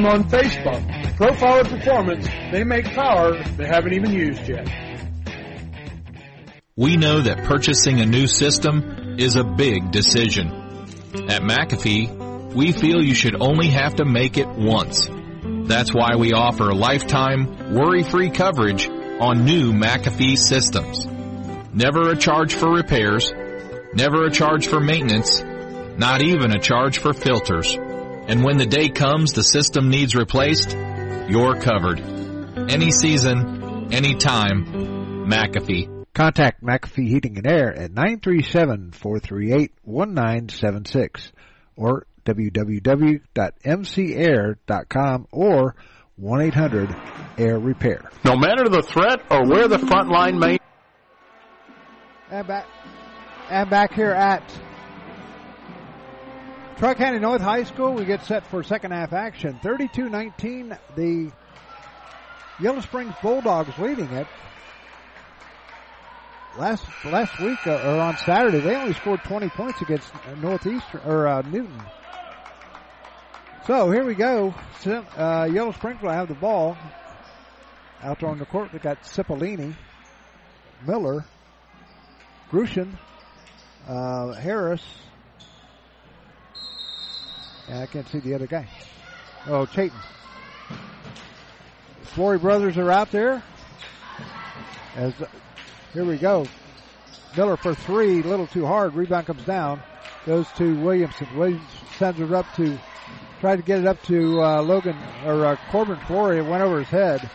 on Facebook. Profiler Performance, they make power they haven't even used yet. We know that purchasing a new system is a big decision. At McAfee, we feel you should only have to make it once. That's why we offer lifetime, worry-free coverage on new McAfee systems. Never a charge for repairs, never a charge for maintenance, not even a charge for filters. And when the day comes the system needs replaced, you're covered. Any season, any time, McAfee. Contact McAfee Heating and Air at 937-438-1976 or www.mcair.com or 1-800-AIR-REPAIR. No matter the threat or where the front line may... And back here at Tri-County North High School, we get set for second half action. 32-19, the Yellow Springs Bulldogs leading it. Last week, or on Saturday, they only scored 20 points against Northeastern, or Newton. So here we go. Yellow Springs will have the ball. Out on the court, they got Cipollini, Miller, Grushin, Harris. And I can't see the other guy. Oh, Chayton. The Flory brothers are out there. Here we go. Miller for three, a little too hard. Rebound comes down. Goes to Williamson. Williams sends it up to, tried to get it up to Corbin Flory. It went over his head.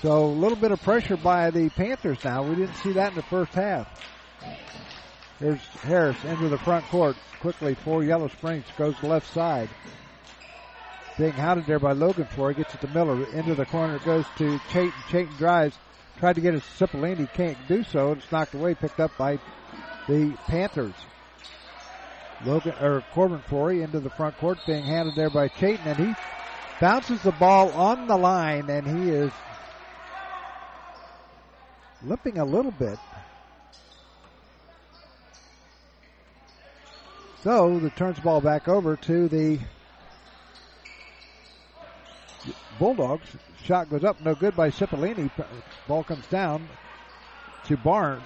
So a little bit of pressure by the Panthers now. We didn't see that in the first half. Here's Harris into the front court quickly for Yellow Springs. Goes to the left side. Being hounded there by Logan Flory. Gets it to Miller. Into the corner. Goes to Chayton. Chayton drives. Tried to get it to Cipollini, can't do so. It's knocked away, picked up by the Panthers. Corbin Flory into the front court, being handed there by Chayton, and he bounces the ball on the line, and he is limping a little bit. So, the turns ball back over to the Bulldogs. Shot goes up, no good by Cipollini. Ball comes down to Barnes.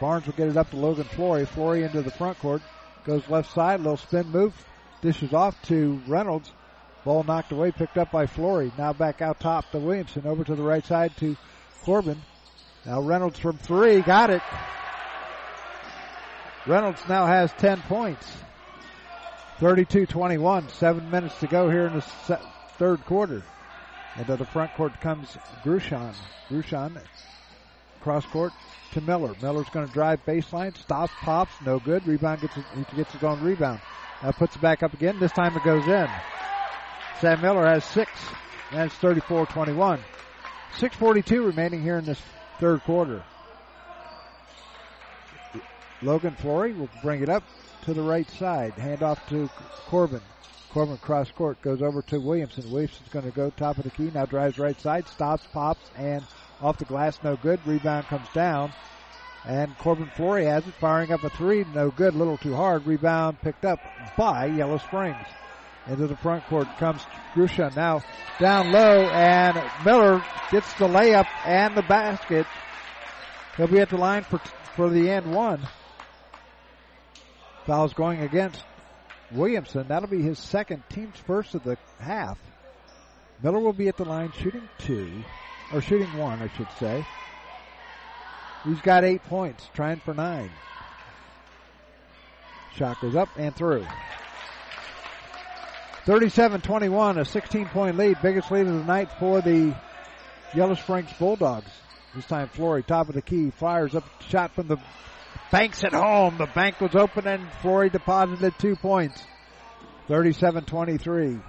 Barnes will get it up to Logan Flory. Flory into the front court. Goes left side, little spin move. Dishes off to Reynolds. Ball knocked away, picked up by Flory. Now back out top to Williamson. Over to the right side to Corbin. Now Reynolds from three. Got it. Reynolds now has 10 points. 32-21. 7 minutes to go here in the third quarter. And to the front court comes Grushin. Grushin cross court to Miller. Miller's going to drive baseline. Stops, pops, no good. Rebound gets his own rebound. Now puts it back up again. This time it goes in. Sam Miller has 6. And it's 34-21. 6:42 remaining here in this third quarter. Logan Flory will bring it up to the right side. Hand off to Corbin. Corbin cross court, goes over to Williamson. Williamson's going to go top of the key, now drives right side, stops, pops, and off the glass, no good. Rebound comes down, and Corbin Flory has it, firing up a three, no good, little too hard. Rebound picked up by Yellow Springs. Into the front court comes Grusha, now down low, and Miller gets the layup and the basket. He'll be at the line for the end one. Foul's going against Williamson. That'll be his second, team's first of the half. Miller will be at the line shooting one, I should say. He's got 8 points, trying for 9. Shot goes up and through. 37-21, a 16-point lead, biggest lead of the night for the Yellow Springs Bulldogs. This time Flory, top of the key, fires up, shot from the banks at home. The bank was open and Flory deposited 2 points. 37-23.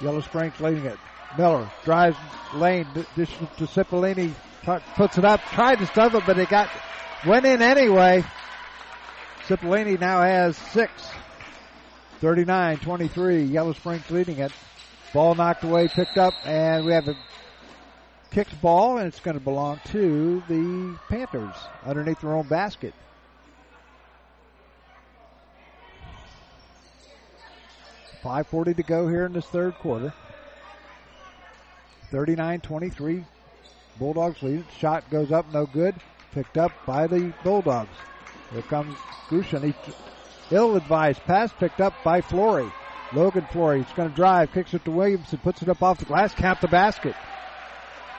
Yellow Springs leading it. Miller drives lane, dishes to Cipollini, puts it up, tried to stuff it, but it went in anyway. Cipollini now has 6. 39-23, Yellow Springs leading it. Ball knocked away, picked up, and we have a kicked ball, and it's going to belong to the Panthers underneath their own basket. $5:40 to go here in this third quarter. 39-23, Bulldogs lead. Shot goes up, no good. Picked up by the Bulldogs. Here comes Grushin. Ill-advised pass picked up by Flory. Logan Flory, he's going to drive, kicks it to Williamson, puts it up off the glass, count the basket.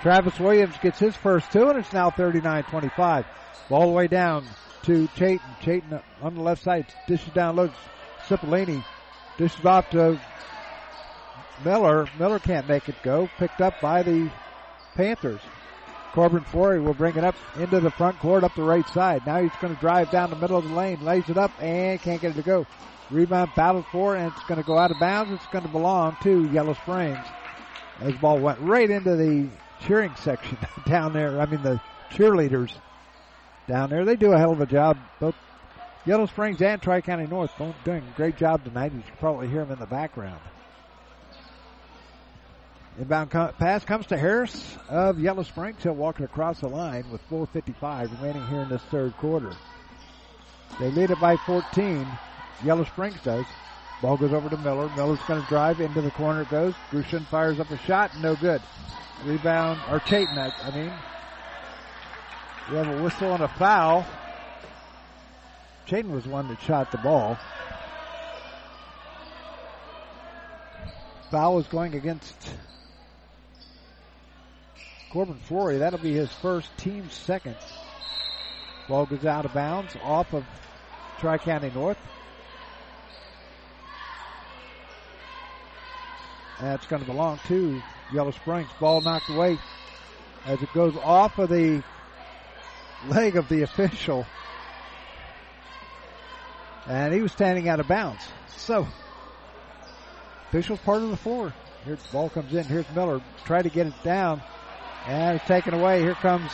Travis Williams gets his first two, and it's now 39-25. Ball the way down to Chayton. Chayton on the left side, dishes down low. Cipollini dishes off to Miller. Miller can't make it go. Picked up by the Panthers. Corbin Flory will bring it up into the front court, up the right side. Now he's going to drive down the middle of the lane, lays it up, and can't get it to go. Rebound battled for, and it's going to go out of bounds. It's going to belong to Yellow Springs. This ball went right into the cheering section down there. I mean, the cheerleaders down there. They do a hell of a job. Both Yellow Springs and Tri-County North doing a great job tonight. You can probably hear them in the background. Inbound pass comes to Harris of Yellow Springs. He'll walk it across the line with 4:55 remaining here in this third quarter. They lead it by 14. Yellow Springs does. Ball goes over to Miller. Miller's going to drive into the corner. It goes. Grushin fires up a shot. No good. Rebound. Or Chayton, I mean. We have a whistle and a foul. Chayton was the one that shot the ball. Foul is going against Corbin Flory. That'll be his first, team's second. Ball goes out of bounds off of Tri-County North. That's going to belong to Yellow Springs. Ball knocked away as it goes off of the leg of the official. And he was standing out of bounds. So, official's part of the floor. Here the ball comes in. Here's Miller. Try to get it down. And it's taken away. Here comes.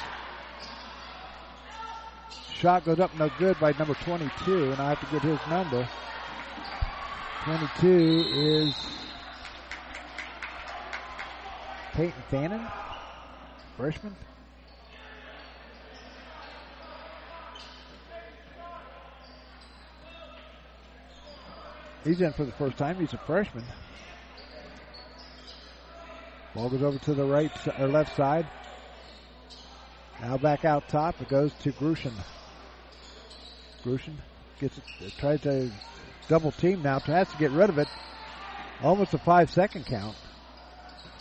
Shot goes up, no good by number 22. And I have to get his number. 22 is Peyton Fannin, freshman. He's in for the first time. He's a freshman. Ball goes over to the left side. Now back out top. It goes to Grushin. Grushin gets it, tries to double team now. Has to get rid of it. Almost a 5-second count.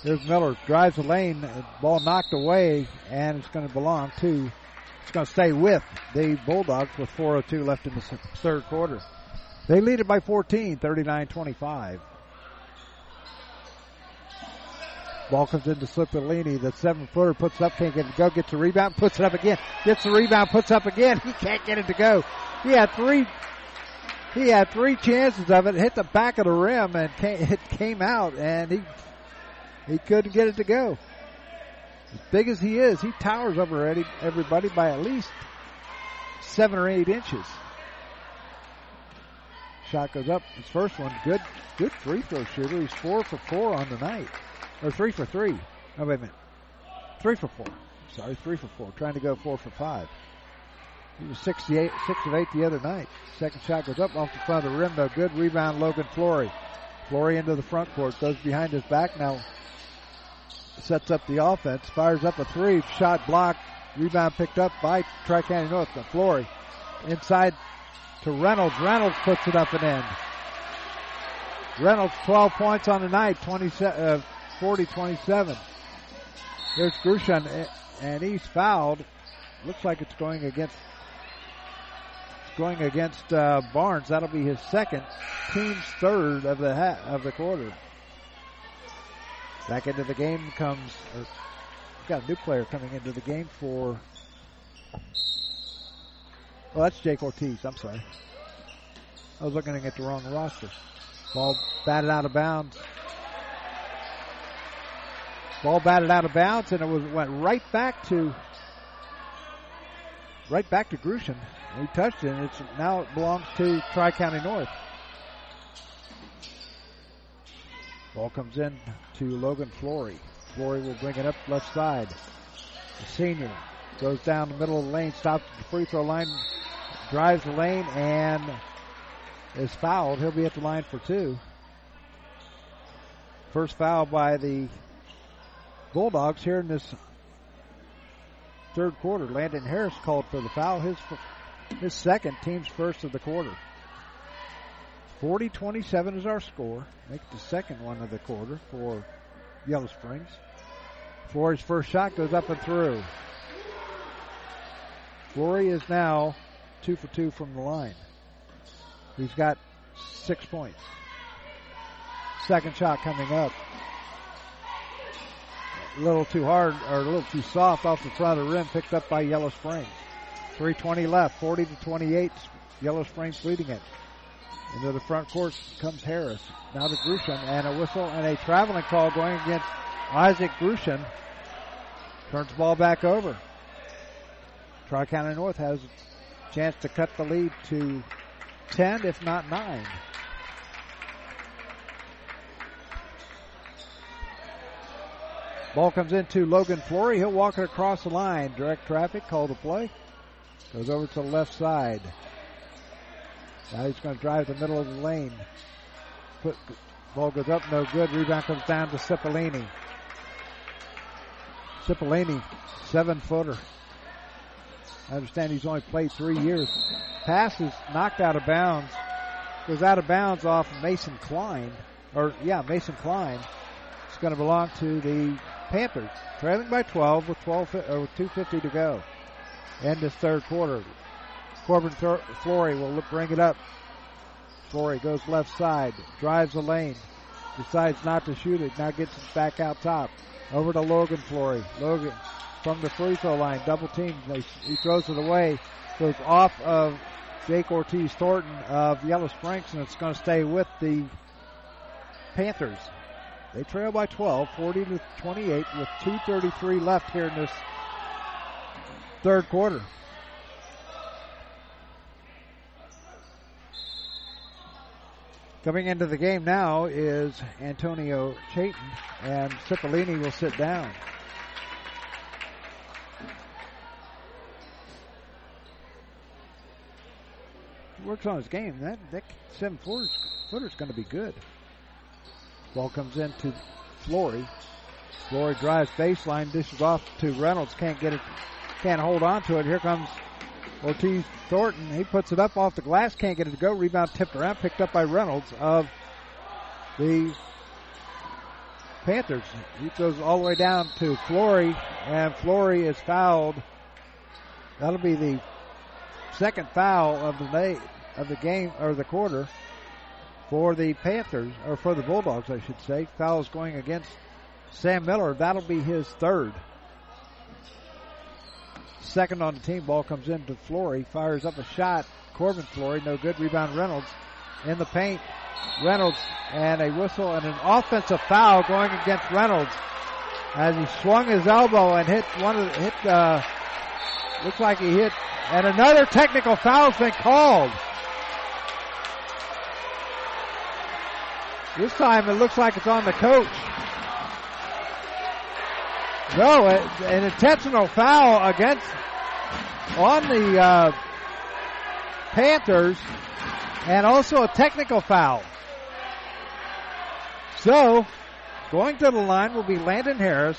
There's Miller. Drives the lane. Ball knocked away, and it's going to belong to, it's going to stay with the Bulldogs with 4:02 left in the third quarter. They lead it by 14, 39-25. Ball comes into Cipollini. The 7-footer puts it up, can't get it to go, gets the rebound, puts it up again. Gets the rebound, puts it up again. He can't get it to go. He had three chances of it. Hit the back of the rim, and it came out, and he couldn't get it to go. As big as he is, he towers over everybody by at least 7 or 8 inches. Shot goes up. His first one, good free throw shooter. He's 4 for 4 on the night. Or 3 for 3. Oh, wait a minute. 3 for 4. Sorry, 3 for 4. Trying to go 4 for 5. He was 6 of 8 the other night. Second shot goes up off the front of the rim, though. Good rebound, Logan Flory. Flory into the front court. Goes behind his back now. Sets up the offense. Fires up a three. Shot blocked. Rebound picked up by Tri-County North. But Flory inside to Reynolds. Reynolds puts it up and in. Reynolds 12 points on the night. 40-27. There's Grushan, and he's fouled. Looks like it's going against Barnes. That'll be his second, team's third of the quarter. Back into the game comes. We've got a new player coming into the game for. Well, that's Jake Ortiz. I'm sorry. I was looking at the wrong roster. Ball batted out of bounds, and it went right back to Grushan. He touched it, and it belongs to Tri-County North. Ball comes in to Logan Flory. Flory will bring it up left side. The senior goes down the middle of the lane, stops at the free throw line, drives the lane, and is fouled. He'll be at the line for two. First foul by the Bulldogs here in this third quarter. Landon Harris called for the foul. His second, team's first of the quarter. 40-27 is our score. Make the second one of the quarter for Yellow Springs. Flory's first shot goes up and through. Flory is now 2 for 2 from the line. He's got 6 points. Second shot coming up. A little too hard, or a little too soft off the front of the rim, picked up by Yellow Springs. 3:20 left, 40-28, Yellow Springs leading it. Into the front court comes Harris. Now to Grushan, and a whistle and a traveling call going against Isaac Grushan. Turns the ball back over. Tri-County North has a chance to cut the lead to 10, if not 9. Ball comes into Logan Flory. He'll walk it across the line. Direct traffic, call to play. Goes over to the left side. Now he's going to drive the middle of the lane. Ball goes up, no good. Rebound comes down to Cipollini. Cipollini, 7-footer. I understand he's only played 3 years. Pass is knocked out of bounds. Goes out of bounds off Mason Klein. Mason Klein. It's going to belong to the Panthers, trailing by 12 with 2:50 to go. End this third quarter. Corbin Flory will bring it up. Flory goes left side, drives the lane, decides not to shoot it, now gets it back out top. Over to Logan Flory. Logan from the free throw line, double team. He throws it away, goes off of Jake Ortiz Thornton of Yellow Springs, and it's going to stay with the Panthers. They trail by 12, 40-28, with 2:33 left here in this third quarter. Coming into the game now is Antonio Chaitin, and Cipollini will sit down. He works on his game. That 7-footer's going to be good. Ball comes in to Flory. Flory drives baseline, dishes off to Reynolds. Can't get it, can't hold on to it. Here comes Ortiz Thornton. He puts it up off the glass, can't get it to go. Rebound tipped around, picked up by Reynolds of the Panthers. He goes all the way down to Flory, and Flory is fouled. That'll be the second foul of the game, or the quarter. For the Panthers, or for the Bulldogs, I should say. Foul's going against Sam Miller. That'll be his third. Second on the team. Ball comes in to Flory. Fires up a shot. Corbin Flory, no good. Rebound Reynolds in the paint. Reynolds, and a whistle and an offensive foul going against Reynolds as he swung his elbow and hit looks like he hit, and another technical foul's been called. This time it looks like it's on the coach. No, an intentional foul against on the Panthers, and also a technical foul. So, going to the line will be Landon Harris.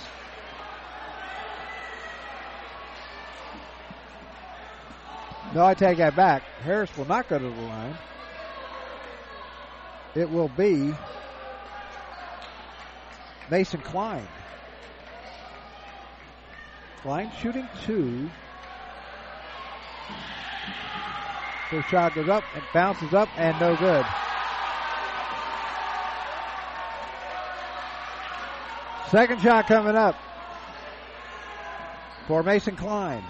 No, I take that back. Harris will not go to the line. It will be Mason Klein. Klein shooting two. First shot goes up and bounces up and no good. Second shot coming up for Mason Klein.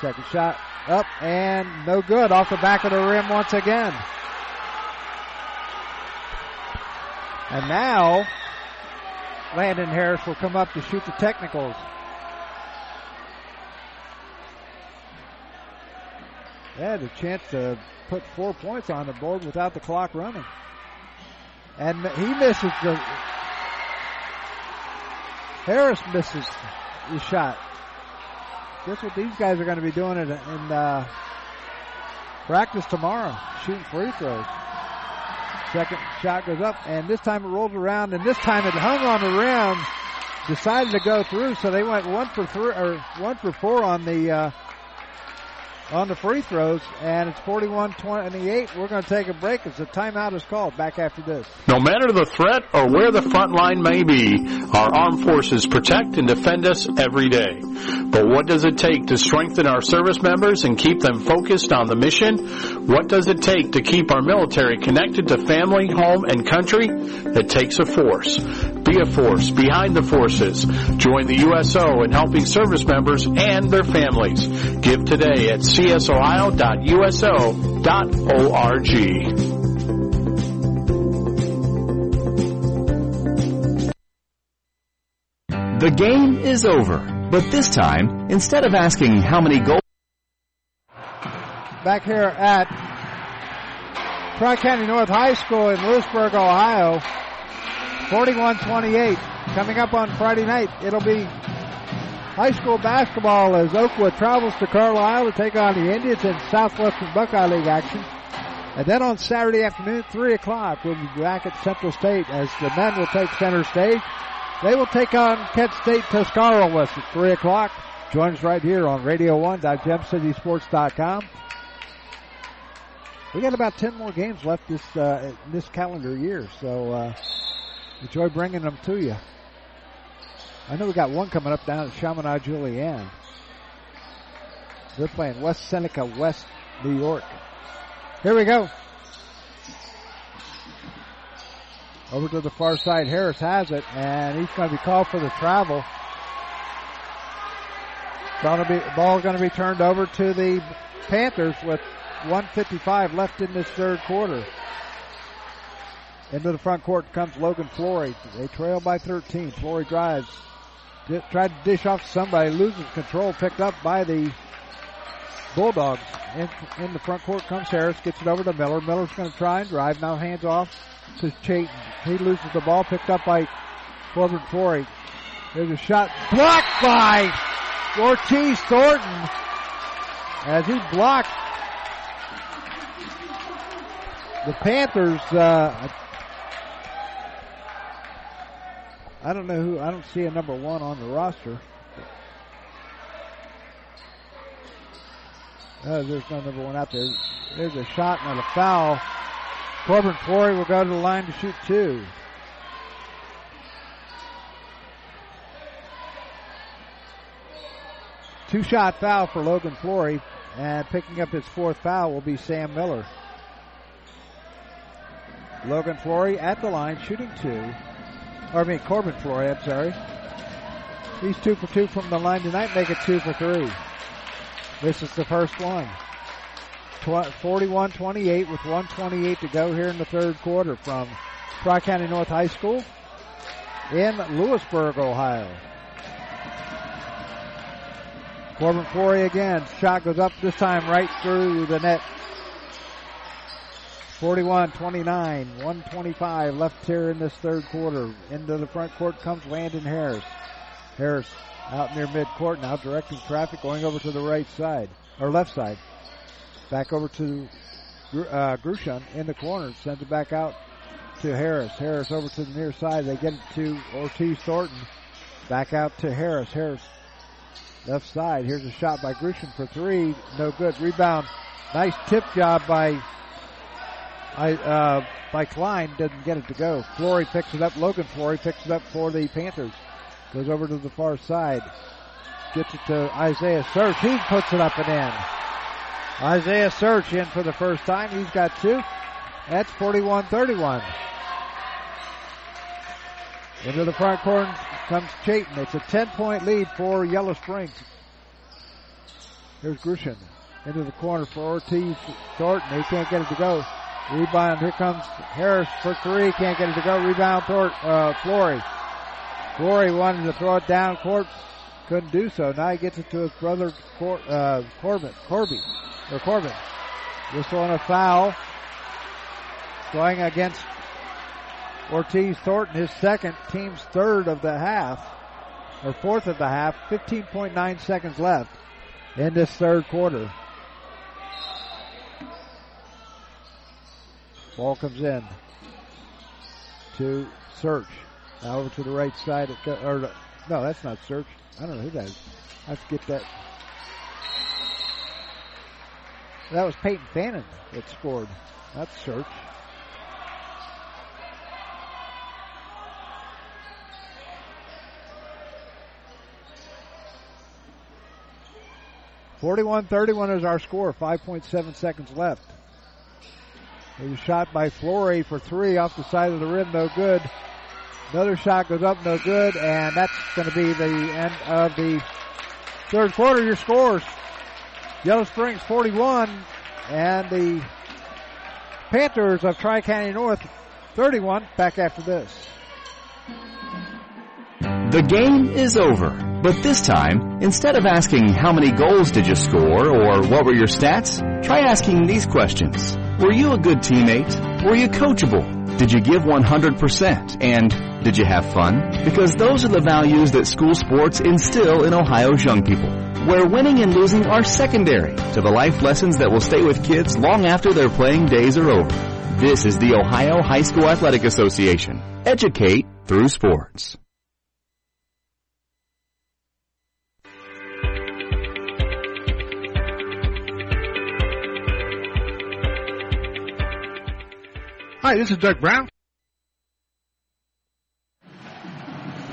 Second shot up and no good, off the back of the rim once again. And now Landon Harris will come up to shoot the technicals. They had a chance to put 4 points on the board without the clock running. And he misses the... Harris misses the shot. Guess what these guys are going to be doing in practice tomorrow, shooting free throws. Second shot goes up, and this time it rolled around, and this time it hung on the rim, decided to go through, so they went 1 for 4 on the free throws, and it's 41-28. We're going to take a break as the timeout is called. Back after this. No matter the threat or where the front line may be, our armed forces protect and defend us every day. But what does it take to strengthen our service members and keep them focused on the mission? What does it take to keep our military connected to family, home, and country? It takes a force. Be a force behind the forces. Join the USO in helping service members and their families. Give today at csohio.uso.org. The game is over, but this time, instead of asking how many goals... Back here at Tri-County North High School in Lewisburg, Ohio, 41-28. Coming up on Friday night, it'll be high school basketball as Oakwood travels to Carlisle to take on the Indians in Southwestern Buckeye League action. And then on Saturday afternoon, 3 o'clock, we'll be back at Central State as the men will take center stage. They will take on Kent State Tuscarawas at 3 o'clock. Join us right here on radio1.gemcitysports.com. We got about 10 more games left this calendar year, so enjoy bringing them to you. I know we got one coming up down at Chaminade Julienne. They're playing West Seneca, West New York. Here we go. Over to the far side. Harris has it, and he's going to be called for the travel. Ball going to be turned over to the Panthers with 1:55 left in this third quarter. Into the front court comes Logan Flory. They trail by 13. Flory drives. Tried to dish off to somebody. Loses control. Picked up by the Bulldogs. In the front court comes Harris. Gets it over to Miller. Miller's going to try and drive. Now hands off to Chayton. He loses the ball. Picked up by Corbin Flory. There's a shot blocked by Ortiz Thornton. As he blocked the Panthers, I don't know who. I don't see a number one on the roster. There's no number one out there. There's a shot and a foul. Corbin Flory will go to the line to shoot two. Two-shot foul for Logan Flory, and picking up his fourth foul will be Sam Miller. Logan Flory at the line shooting two. Corbin Flory, I'm sorry. He's 2 for 2 from the line tonight, make it 2 for 3. This is the first one. 41-28 with 1:28 to go here in the third quarter from Tri-County North High School in Lewisburg, Ohio. Corbin Flory again. Shot goes up, this time right through the net. 41-29, 1:25 left here in this third quarter. Into the front court comes Landon Harris. Harris out near midcourt now, directing traffic, going over to the right side, or left side. Back over to Grushon in the corner, sends it back out to Harris. Harris over to the near side. They get it to Ortiz Thornton. Back out to Harris. Harris left side. Here's a shot by Grushon for three. No good. Rebound. Nice tip job by Klein. Didn't get it to go. Flory picks it up. Logan Flory picks it up for the Panthers. Goes over to the far side. Gets it to Isaiah Search. He puts it up and in. Isaiah Search in for the first time. He's got two. That's 41-31. Into the front corner comes Chayton. It's a 10-point lead for Yellow Springs. Here's Grushon. Into the corner for Ortiz Thornton. He can't get it to go. Rebound. Here comes Harris for three. Can't get it to go. Rebound Flory. Flory wanted to throw it down court. Couldn't do so. Now he gets it to his brother Corbin. Whistle on a foul. Going against Ortiz Thornton, his second, team's third of the half, or fourth of the half, 15.9 seconds left in this third quarter. Ball comes in to Search. Now over to the right side. No, that's not Search. I don't know who that is. I have to get that. That was Peyton Fannin that scored, not Search. (41-31) is our score. 5.7 seconds left. There's a shot by Flory for three off the side of the rim. No good. Another shot goes up. No good. And that's going to be the end of the third quarter. Your scores. Yellow Springs 41 and the Panthers of Tri-County North 31. Back after this. The game is over. But this time, instead of asking how many goals did you score or what were your stats, try asking these questions. Were you a good teammate? Were you coachable? Did you give 100%? And did you have fun? Because those are the values that school sports instill in Ohio's young people, where winning and losing are secondary to the life lessons that will stay with kids long after their playing days are over. This is the Ohio High School Athletic Association. Educate through sports. Hi, this is Doug Brown.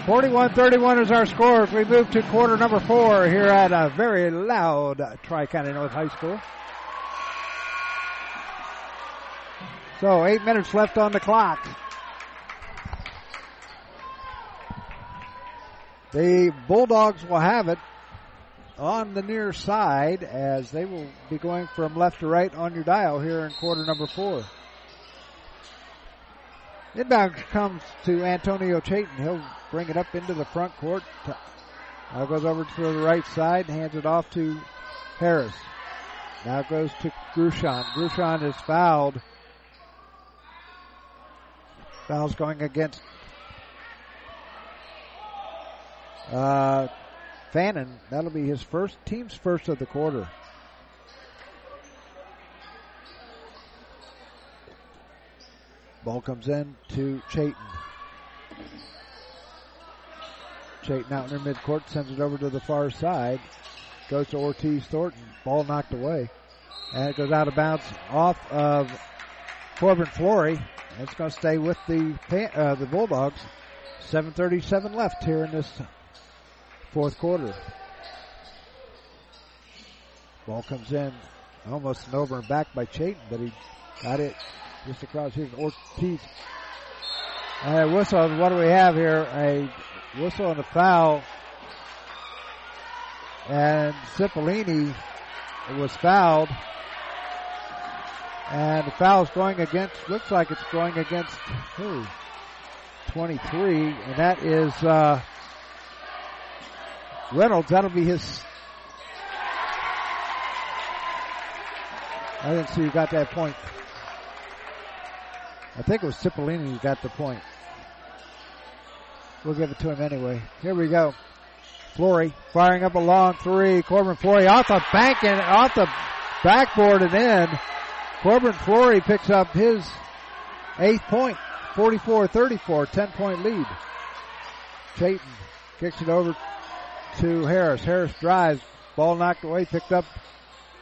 41-31 is our score as we move to quarter number four here at a very loud Tri-County North High School. So 8 minutes left on the clock. The Bulldogs will have it on the near side as they will be going from left to right on your dial here in quarter number four. Inbound comes to Antonio Chayton. He'll bring it up into the front court. Now goes over to the right side, hands it off to Harris. Now goes to Grushon. Grushon is fouled. Foul's going against Fannin. That'll be his first, team's first of the quarter. Ball comes in to Chayton. Chayton out near midcourt, sends it over to the far side. Goes to Ortiz Thornton. Ball knocked away. And it goes out of bounds off of Corbin Flory. It's going to stay with the Bulldogs. 7:37 left here in this fourth quarter. Ball comes in almost an over and back by Chayton, but he got it just across. Here's Ortiz. Whistle. What do we have here? A whistle and a foul. And Cipollini was fouled. And the foul's going against, looks like it's going against 23. And that is Reynolds. That'll be his. I didn't see who got that point. I think it was Cipollini who got the point. We'll give it to him anyway. Here we go. Flory firing up a long three. Corbin Flory off the backboard and in. Corbin Flory picks up his 8th point. 44-34, 10-point lead. Chayton kicks it over to Harris. Harris drives. Ball knocked away, picked up.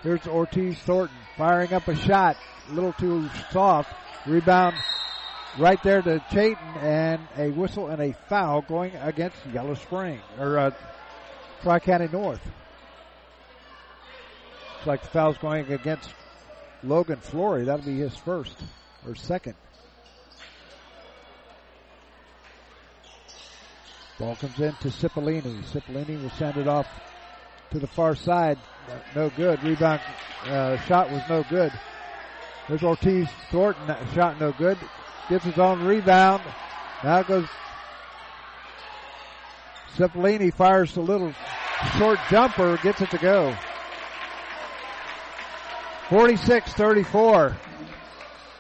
Here's Ortiz Thornton firing up a shot. A little too soft. Rebound right there to Chayton, and a whistle and a foul going against Yellow Spring, or Tri-County North. Looks like the foul's going against Logan Flory. That'll be his first or second. Ball comes in to Cipollini. Cipollini will send it off to the far side. No good. Rebound shot was no good. There's Ortiz Thornton. Shot no good. Gets his own rebound. Now goes Cipollini. Fires the little short jumper. Gets it to go. 46-34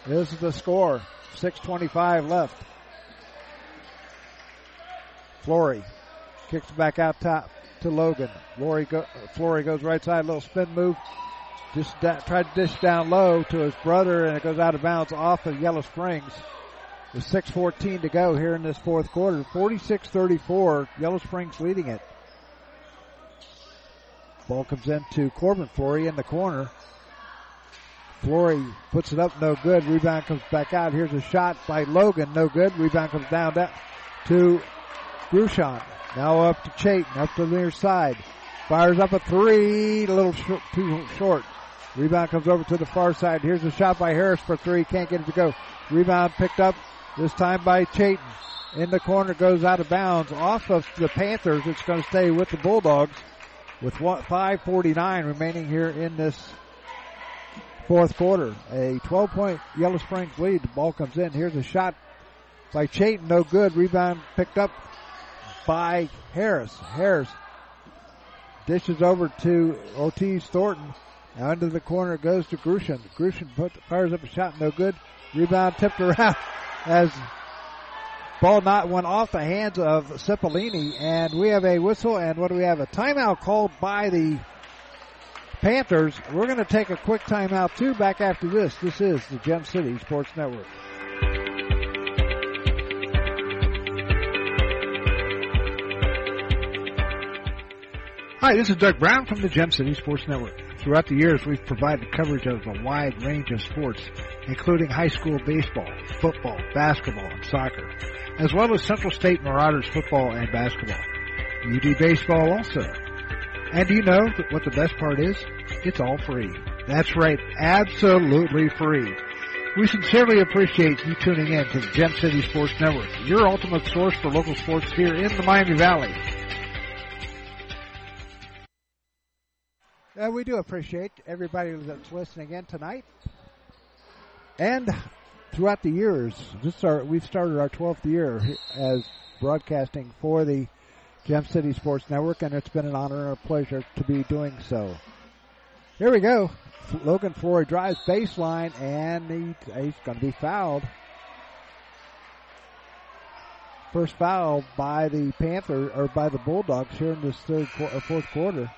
is the score. 6:25 left. Flory kicks back out top to Logan. Flory goes right side, little spin move. Just tried to dish down low to his brother, and it goes out of bounds off of Yellow Springs. With 6:14 to go here in this fourth quarter. 46-34, Yellow Springs leading it. Ball comes into Corbin Flory in the corner. Flory puts it up, no good. Rebound comes back out. Here's a shot by Logan, no good. Rebound comes down to Grushon, now up to Chayton, up to the near side. Fires up a three, a little too short. Rebound comes over to the far side. Here's a shot by Harris for three, can't get it to go. Rebound picked up, this time by Chayton. In the corner, goes out of bounds off of the Panthers. It's going to stay with the Bulldogs with 5:49 remaining here in this fourth quarter. A 12-point Yellow Springs lead. The ball comes in. Here's a shot by Chayton, no good. Rebound picked up by Harris. Harris dishes over to Ortiz Thornton. Now into the corner goes to Grushin. Grushin fires up a shot, no good. Rebound tipped around as ball not went off the hands of Cipollini. And we have a whistle, and what do we have? A timeout called by the Panthers. We're going to take a quick timeout too. Back after this. This is the Gem City Sports Network. Hi, this is Doug Brown from the Gem City Sports Network. Throughout the years, we've provided coverage of a wide range of sports, including high school baseball, football, basketball, and soccer, as well as Central State Marauders football and basketball. UD baseball also. And do you know what the best part is? It's all free. That's right, absolutely free. We sincerely appreciate you tuning in to the Gem City Sports Network, your ultimate source for local sports here in the Miami Valley. We do appreciate everybody that's listening in tonight. And throughout the years, we've started our 12th year as broadcasting for the Gem City Sports Network, and it's been an honor and a pleasure to be doing so. Here we go. Logan Flory drives baseline, and he's going to be fouled. First foul by the Panther, or by the Bulldogs here in this fourth quarter.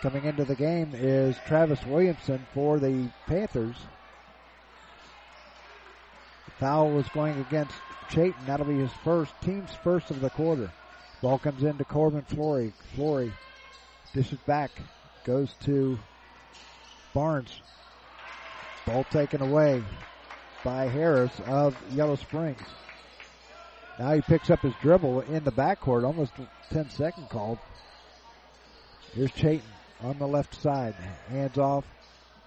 Coming into the game is Travis Williamson for the Panthers. The foul was going against Chayton. That'll be his team's first of the quarter. Ball comes into Corbin Flory. Flory dishes back. Goes to Barnes. Ball taken away by Harris of Yellow Springs. Now he picks up his dribble in the backcourt. Almost a 10-second call. Here's Chayton. On the left side, hands off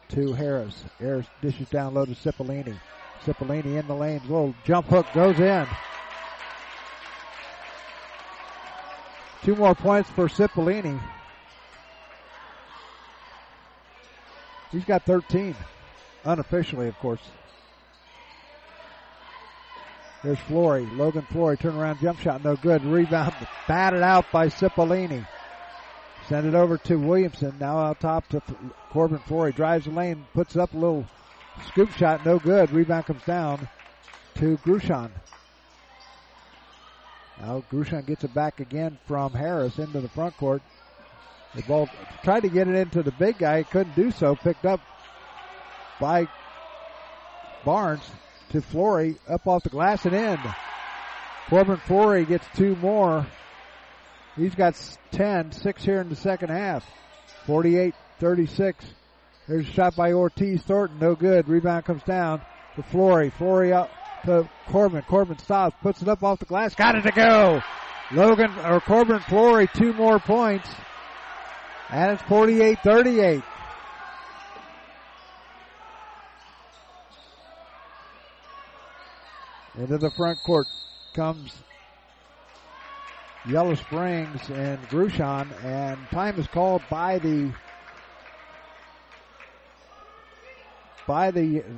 to Harris. Harris dishes down low to Cipollini. Cipollini in the lane, little jump hook goes in. 2 more points for Cipollini. He's got 13, unofficially, of course. There's Flory, Logan Flory, turnaround jump shot, no good. Rebound batted out by Cipollini. Send it over to Williamson. Now out top to Corbin Flory. Drives the lane, puts up a little Scoop shot, no good. Rebound comes down to Grushon. Now Grushon gets it back again from Harris into the front court. The ball tried to get it into the big guy. Couldn't do so. Picked up by Barnes to Flory. Up off the glass and in. Corbin Flory gets two more. He's got 10, 6 here in the second half. 48-36. Here's a shot by Ortiz Thornton. No good. Rebound comes down to Flory. Flory up to Corbin. Corbin stops. Puts it up off the glass. Got it to go. Corbin Flory, two more points. And it's 48-38. Into the front court comes Yellow Springs and Grushon, and time is called by the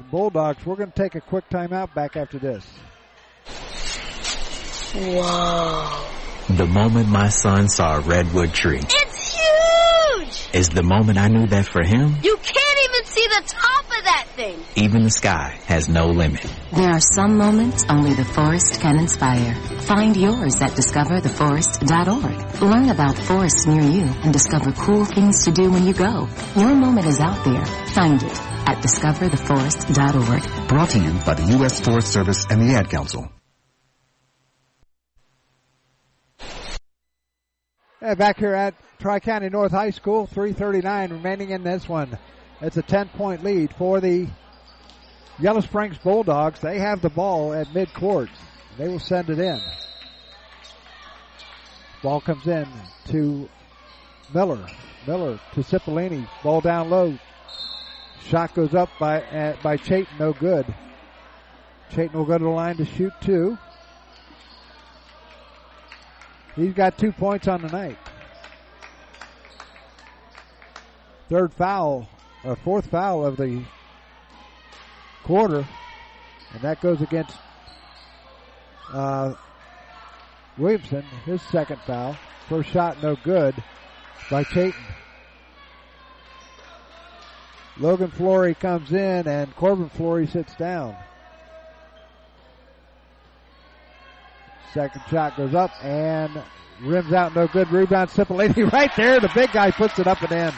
Bulldogs. We're going to take a quick timeout back after this. Wow. The moment my son saw a redwood tree. It's huge! Is the moment I knew that for him. You can't even see the top of that thing. Even the sky has no limit. There are some moments only the forest can inspire. Find yours at discovertheforest.org. Learn about forests near you and discover cool things to do when you go. Your moment is out there. Find it at discovertheforest.org. Brought to you by the U.S. Forest Service and the Ad Council. And back here at Tri-County North High School, 3:39 remaining in this one. It's a 10-point lead for the Yellow Springs Bulldogs. They have the ball at midcourt. They will send it in. Ball comes in to Miller. Miller to Cipollini. Ball down low. Shot goes up by Chayton. No good. Chayton will go to the line to shoot two. He's got 2 points on the night. Fourth foul of the quarter, and that goes against Williamson, his second foul. First shot no good by Chayton. Logan Flory comes in and Corbin Flory sits down. Second shot goes up and rims out, no good. Rebound Cipollini right there. The big guy puts it up and in.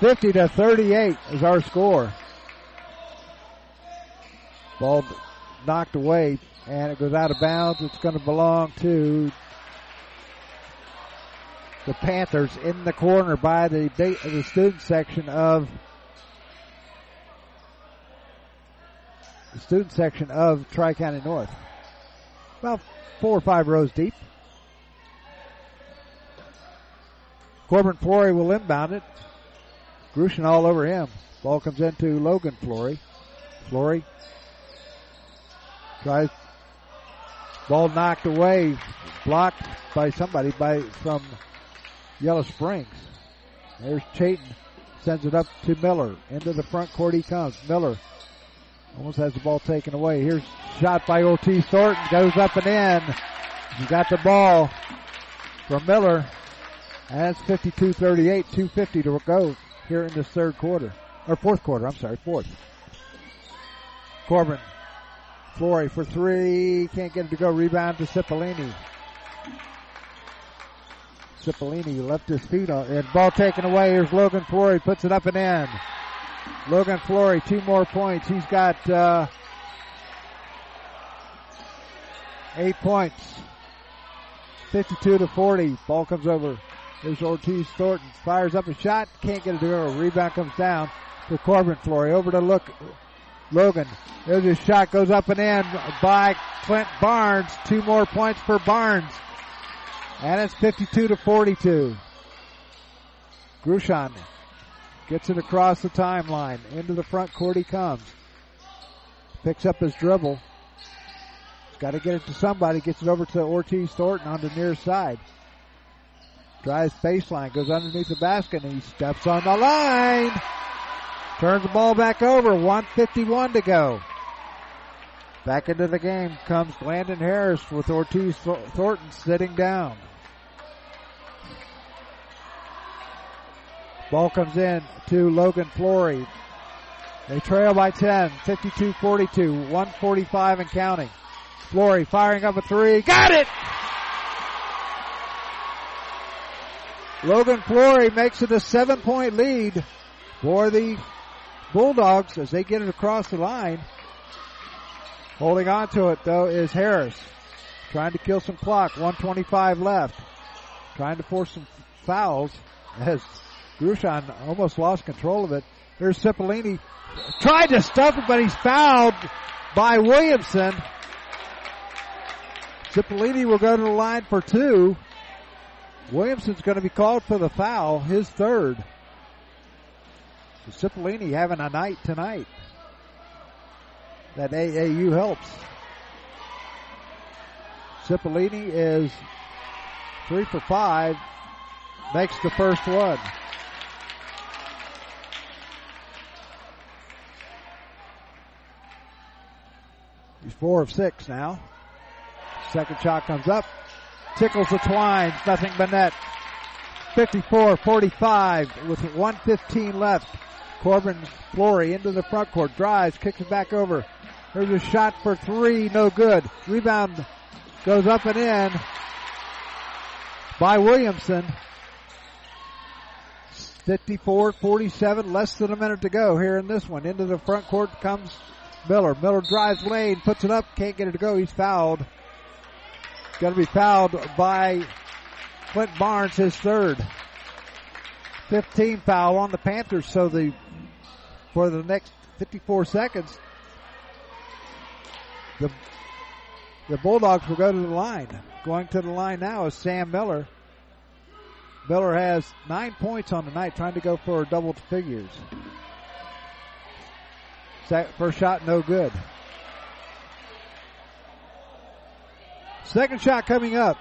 50-38 is our score. Ball knocked away, and it goes out of bounds. It's going to belong to the Panthers in the corner by the student section of Tri-County North. About 4 or 5 rows deep. Corbin Flory will inbound it. Grushon all over him. Ball comes into Logan Flory. Flory tries. Ball knocked away. Blocked by somebody from Yellow Springs. There's Chayton. Sends it up to Miller. Into the front court he comes. Miller almost has the ball taken away. Here's shot by Ortiz Thornton. Goes up and in. He's got the ball from Miller. And it's 52-38. 2:50 to go here in this fourth quarter. Corbin Flory for three, can't get it to go. Rebound to Cipollini. Cipollini left his feet on, and ball taken away. Here's Logan Flory, puts it up and in. Logan Flory, two more points. He's got 8 points. 52-40. Ball comes over. There's Ortiz Thornton, fires up a shot, can't get it to go. Rebound comes down to Corbin Flory. Over to Logan. There's his shot, goes up and in by Clint Barnes. 2 more points for Barnes. And it's 52-42. Grushon gets it across the timeline. Into the front court he comes. Picks up his dribble. He's got to get it to somebody. Gets it over to Ortiz Thornton on the near side. Drives baseline, goes underneath the basket, and he steps on the line. Turns the ball back over. 1:51 to go. Back into the game comes Landon Harris with Ortiz Thornton sitting down. Ball comes in to Logan Flory. They trail by 10, 52-42, 145 and counting. Flory firing up a three. Got it! Logan Flory makes it a 7-point lead for the Bulldogs as they get it across the line. Holding on to it, though, is Harris. Trying to kill some clock. 1:25 left. Trying to force some fouls as Grushan almost lost control of it. There's Cipollini. Tried to stuff it, but he's fouled by Williamson. Cipollini will go to the line for two. Williamson's going to be called for the foul, his third. So Cipollini having a night tonight. That AAU helps. Cipollini is 3 for 5. Makes the first one. He's 4 of 6 now. Second shot comes up. Tickles the twines. Nothing but net. 54-45 with 1:15 left. Corbin Flory into the front court. Drives. Kicks it back over. There's a shot for three. No good. Rebound goes up and in by Williamson. 54-47. Less than a minute to go here in this one. Into the front court comes Miller. Miller drives lane. Puts it up. Can't get it to go. He's fouled. Going to be fouled by Clint Barnes, his third. 15 foul on the Panthers. So for the next 54 seconds, the Bulldogs will go to the line. Going to the line now is Sam Miller. Miller has 9 points on the night, trying to go for double figures. First shot, no good. Second shot coming up.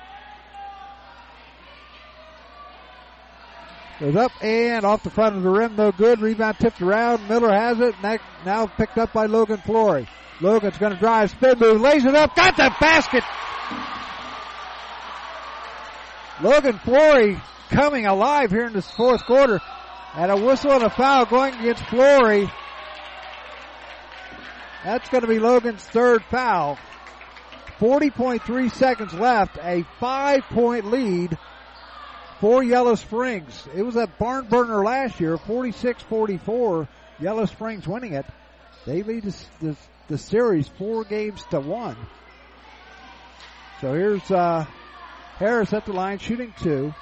Goes up and off the front of the rim. No good. Rebound tipped around. Miller has it. Now picked up by Logan Flory. Logan's going to drive. Spin move. Lays it up. Got the basket. Logan Flory coming alive here in this fourth quarter. And a whistle and a foul going against Flory. That's going to be Logan's third foul. 40.3 seconds left. A 5-point lead for Yellow Springs. It was a barn burner last year, 46-44. Yellow Springs winning it. They lead the series 4 games to 1. So here's Harris at the line shooting two.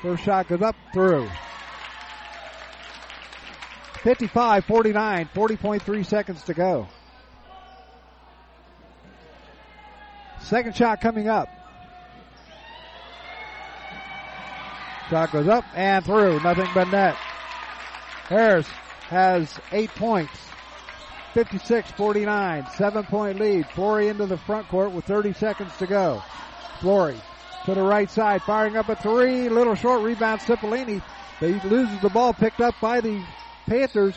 First shot goes up through. 55-49, 40.3 seconds to go. Second shot coming up. Shot goes up and through. Nothing but net. Harris has 8 points. 56-49. 7-point lead. Flory into the front court with 30 seconds to go. Flory to the right side. Firing up a three. Little short rebound. Cipollini. He loses the ball. Picked up by the Panthers.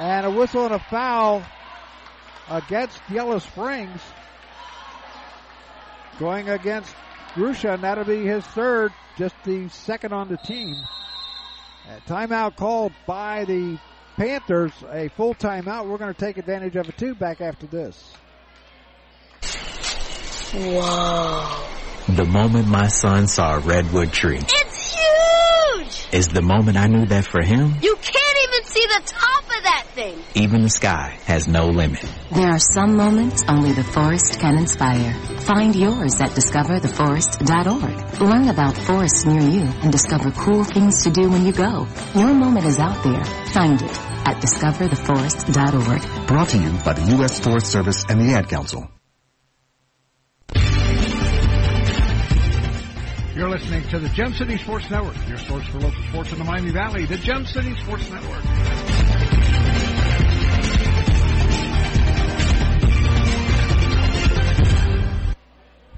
And a whistle and a foul against Yellow Springs. Going against Grusha, and that'll be his third, just the second on the team. A timeout called by the Panthers, a full timeout. We're going to take advantage of it, too, back after this. Wow. The moment my son saw a redwood tree. It's huge! Is the moment I knew that for him. You can't even see the top of that thing. Even the sky has no limit. There are some moments only the forest can inspire. Find yours at discovertheforest.org. Learn about forests near you and discover cool things to do when you go. Your moment is out there. Find it at discovertheforest.org. Brought to you by the U.S. Forest Service and the Ad Council. You're listening to the Gem City Sports Network, your source for local sports in the Miami Valley, the Gem City Sports Network.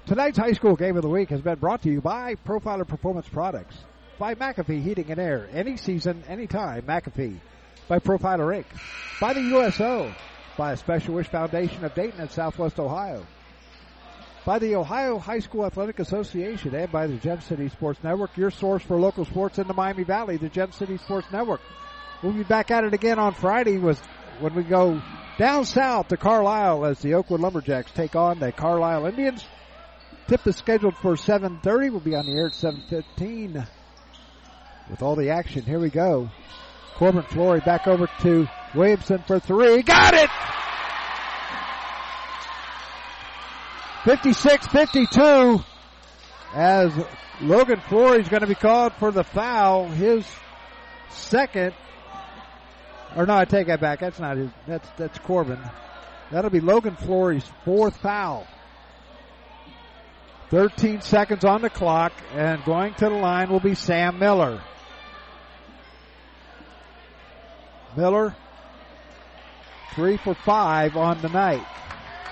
Tonight's high school game of the week has been brought to you by Profiler Performance Products, by McAfee Heating and Air, any season, any time, McAfee, by Profiler Inc., by the USO, by a Special Wish Foundation of Dayton and Southwest Ohio, by the Ohio High School Athletic Association and by the Gem City Sports Network, your source for local sports in the Miami Valley, the Gem City Sports Network. We'll be back at it again on Friday when we go down south to Carlisle as the Oakwood Lumberjacks take on the Carlisle Indians. Tip is scheduled for 7:30. We'll be on the air at 7:15 with all the action. Here we go. Corbin Flory back over to Williamson for three. Got it! 56-52 as Logan Flory's going to be called for the foul. His second. Or no, I take that back. That's not his. That's Corbin. That'll be Logan Flory's fourth foul. 13 seconds on the clock, and going to the line will be Sam Miller. Miller, 3 for 5 on the night.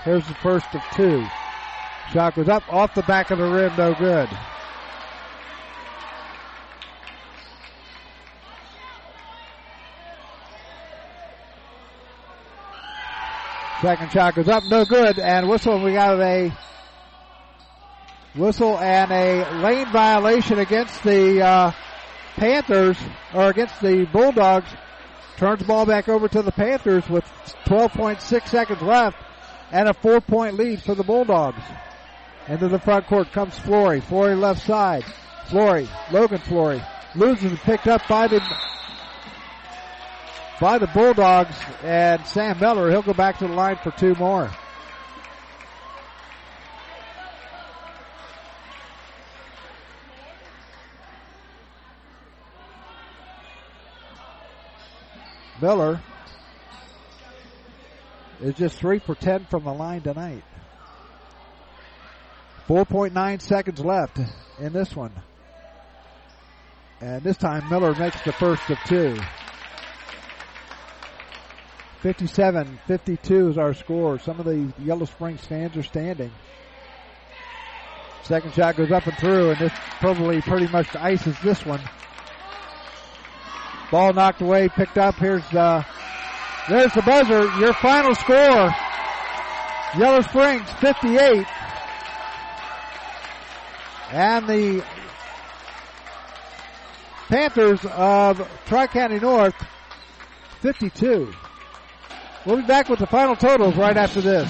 Here's the first of two. Shot was up, off the back of the rim, no good. Second shot goes up, no good, and whistle. We got a whistle and a lane violation against the Panthers, or against the Bulldogs. Turns the ball back over to the Panthers with 12.6 seconds left and a 4-point lead for the Bulldogs. Into the front court comes Flory. Flory left side. Flory, Logan Flory, loses and picked up by the Bulldogs, and Sam Miller, he'll go back to the line for two more. Miller is just 3 for 10 from the line tonight. 4.9 seconds left in this one. And this time Miller makes the first of two. 57-52 is our score. Some of the Yellow Springs fans are standing. Second shot goes up and through, and this probably pretty much ices this one. Ball knocked away, picked up. There's the buzzer. Your final score, Yellow Springs 58. And the Panthers of Tri-County North 52. We'll be back with the final totals right after this.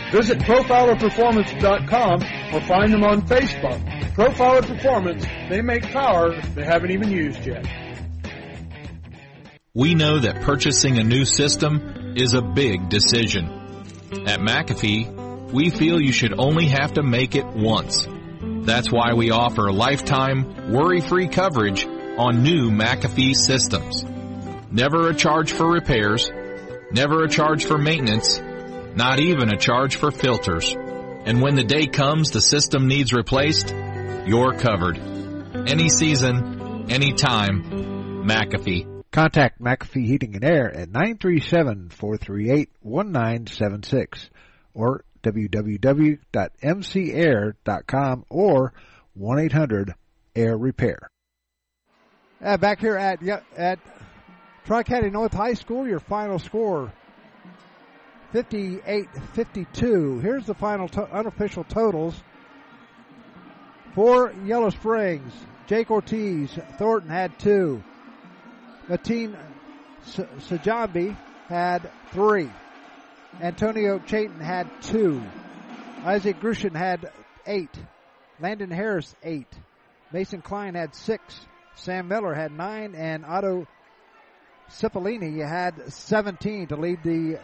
visit profilerperformance.com or find them on Facebook. Profiler Performance, they make power they haven't even used yet. We know that purchasing a new system is a big decision. At McAfee, we feel you should only have to make it once. That's why we offer lifetime, worry-free coverage on new McAfee systems. Never a charge for repairs, never a charge for maintenance, not even a charge for filters. And when the day comes the system needs replaced, you're covered. Any season, any time, McAfee. Contact McAfee Heating and Air at 937-438-1976 or www.mcair.com or 1-800-AIR-REPAIR. Back here at Tri-County North High School, your final score, 58-52. Here's the final unofficial totals. For Yellow Springs, Jake Ortiz Thornton had 2. Mateen Sajambi had 3. Antonio Chayton had 2. Isaac Grushin had 8. Landon Harris, 8. Mason Klein had 6. Sam Miller had 9. And Otto Cipollini had 17 to lead the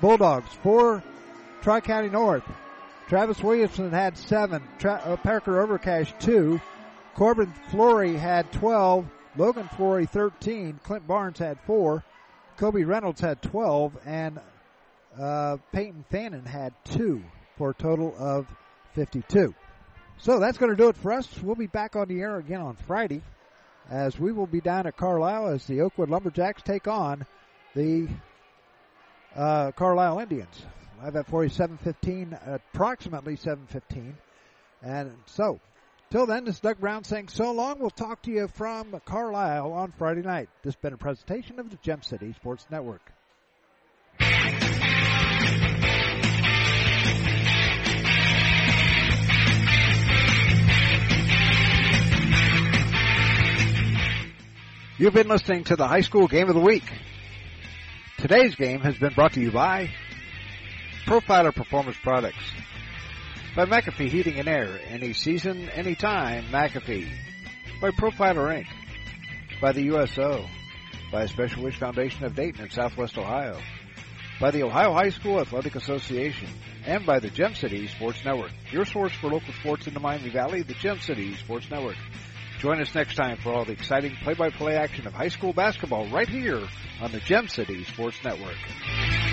Bulldogs. For Tri-County North, Travis Williamson had 7. Parker Overcash, 2. Corbin Flory had 12, Logan Flory 13, Clint Barnes had 4, Kobe Reynolds had 12, and Peyton Fannin had two for a total of 52. So that's going to do it for us. We'll be back on the air again on Friday as we will be down at Carlisle as the Oakwood Lumberjacks take on the Carlisle Indians. Live at 7:15, approximately 7:15. And so, till then, this is Doug Brown saying so long. We'll talk to you from Carlisle on Friday night. This has been a presentation of the Gem City Sports Network. You've been listening to the High School Game of the Week. Today's game has been brought to you by Profiler Performance Products, by McAfee Heating and Air, any season, any time, McAfee, by Profiler Inc., by the USO, by Special Wish Foundation of Dayton in Southwest Ohio, by the Ohio High School Athletic Association, and by the Gem City Sports Network, your source for local sports in the Miami Valley, the Gem City Sports Network. Join us next time for all the exciting play-by-play action of high school basketball right here on the Gem City Sports Network.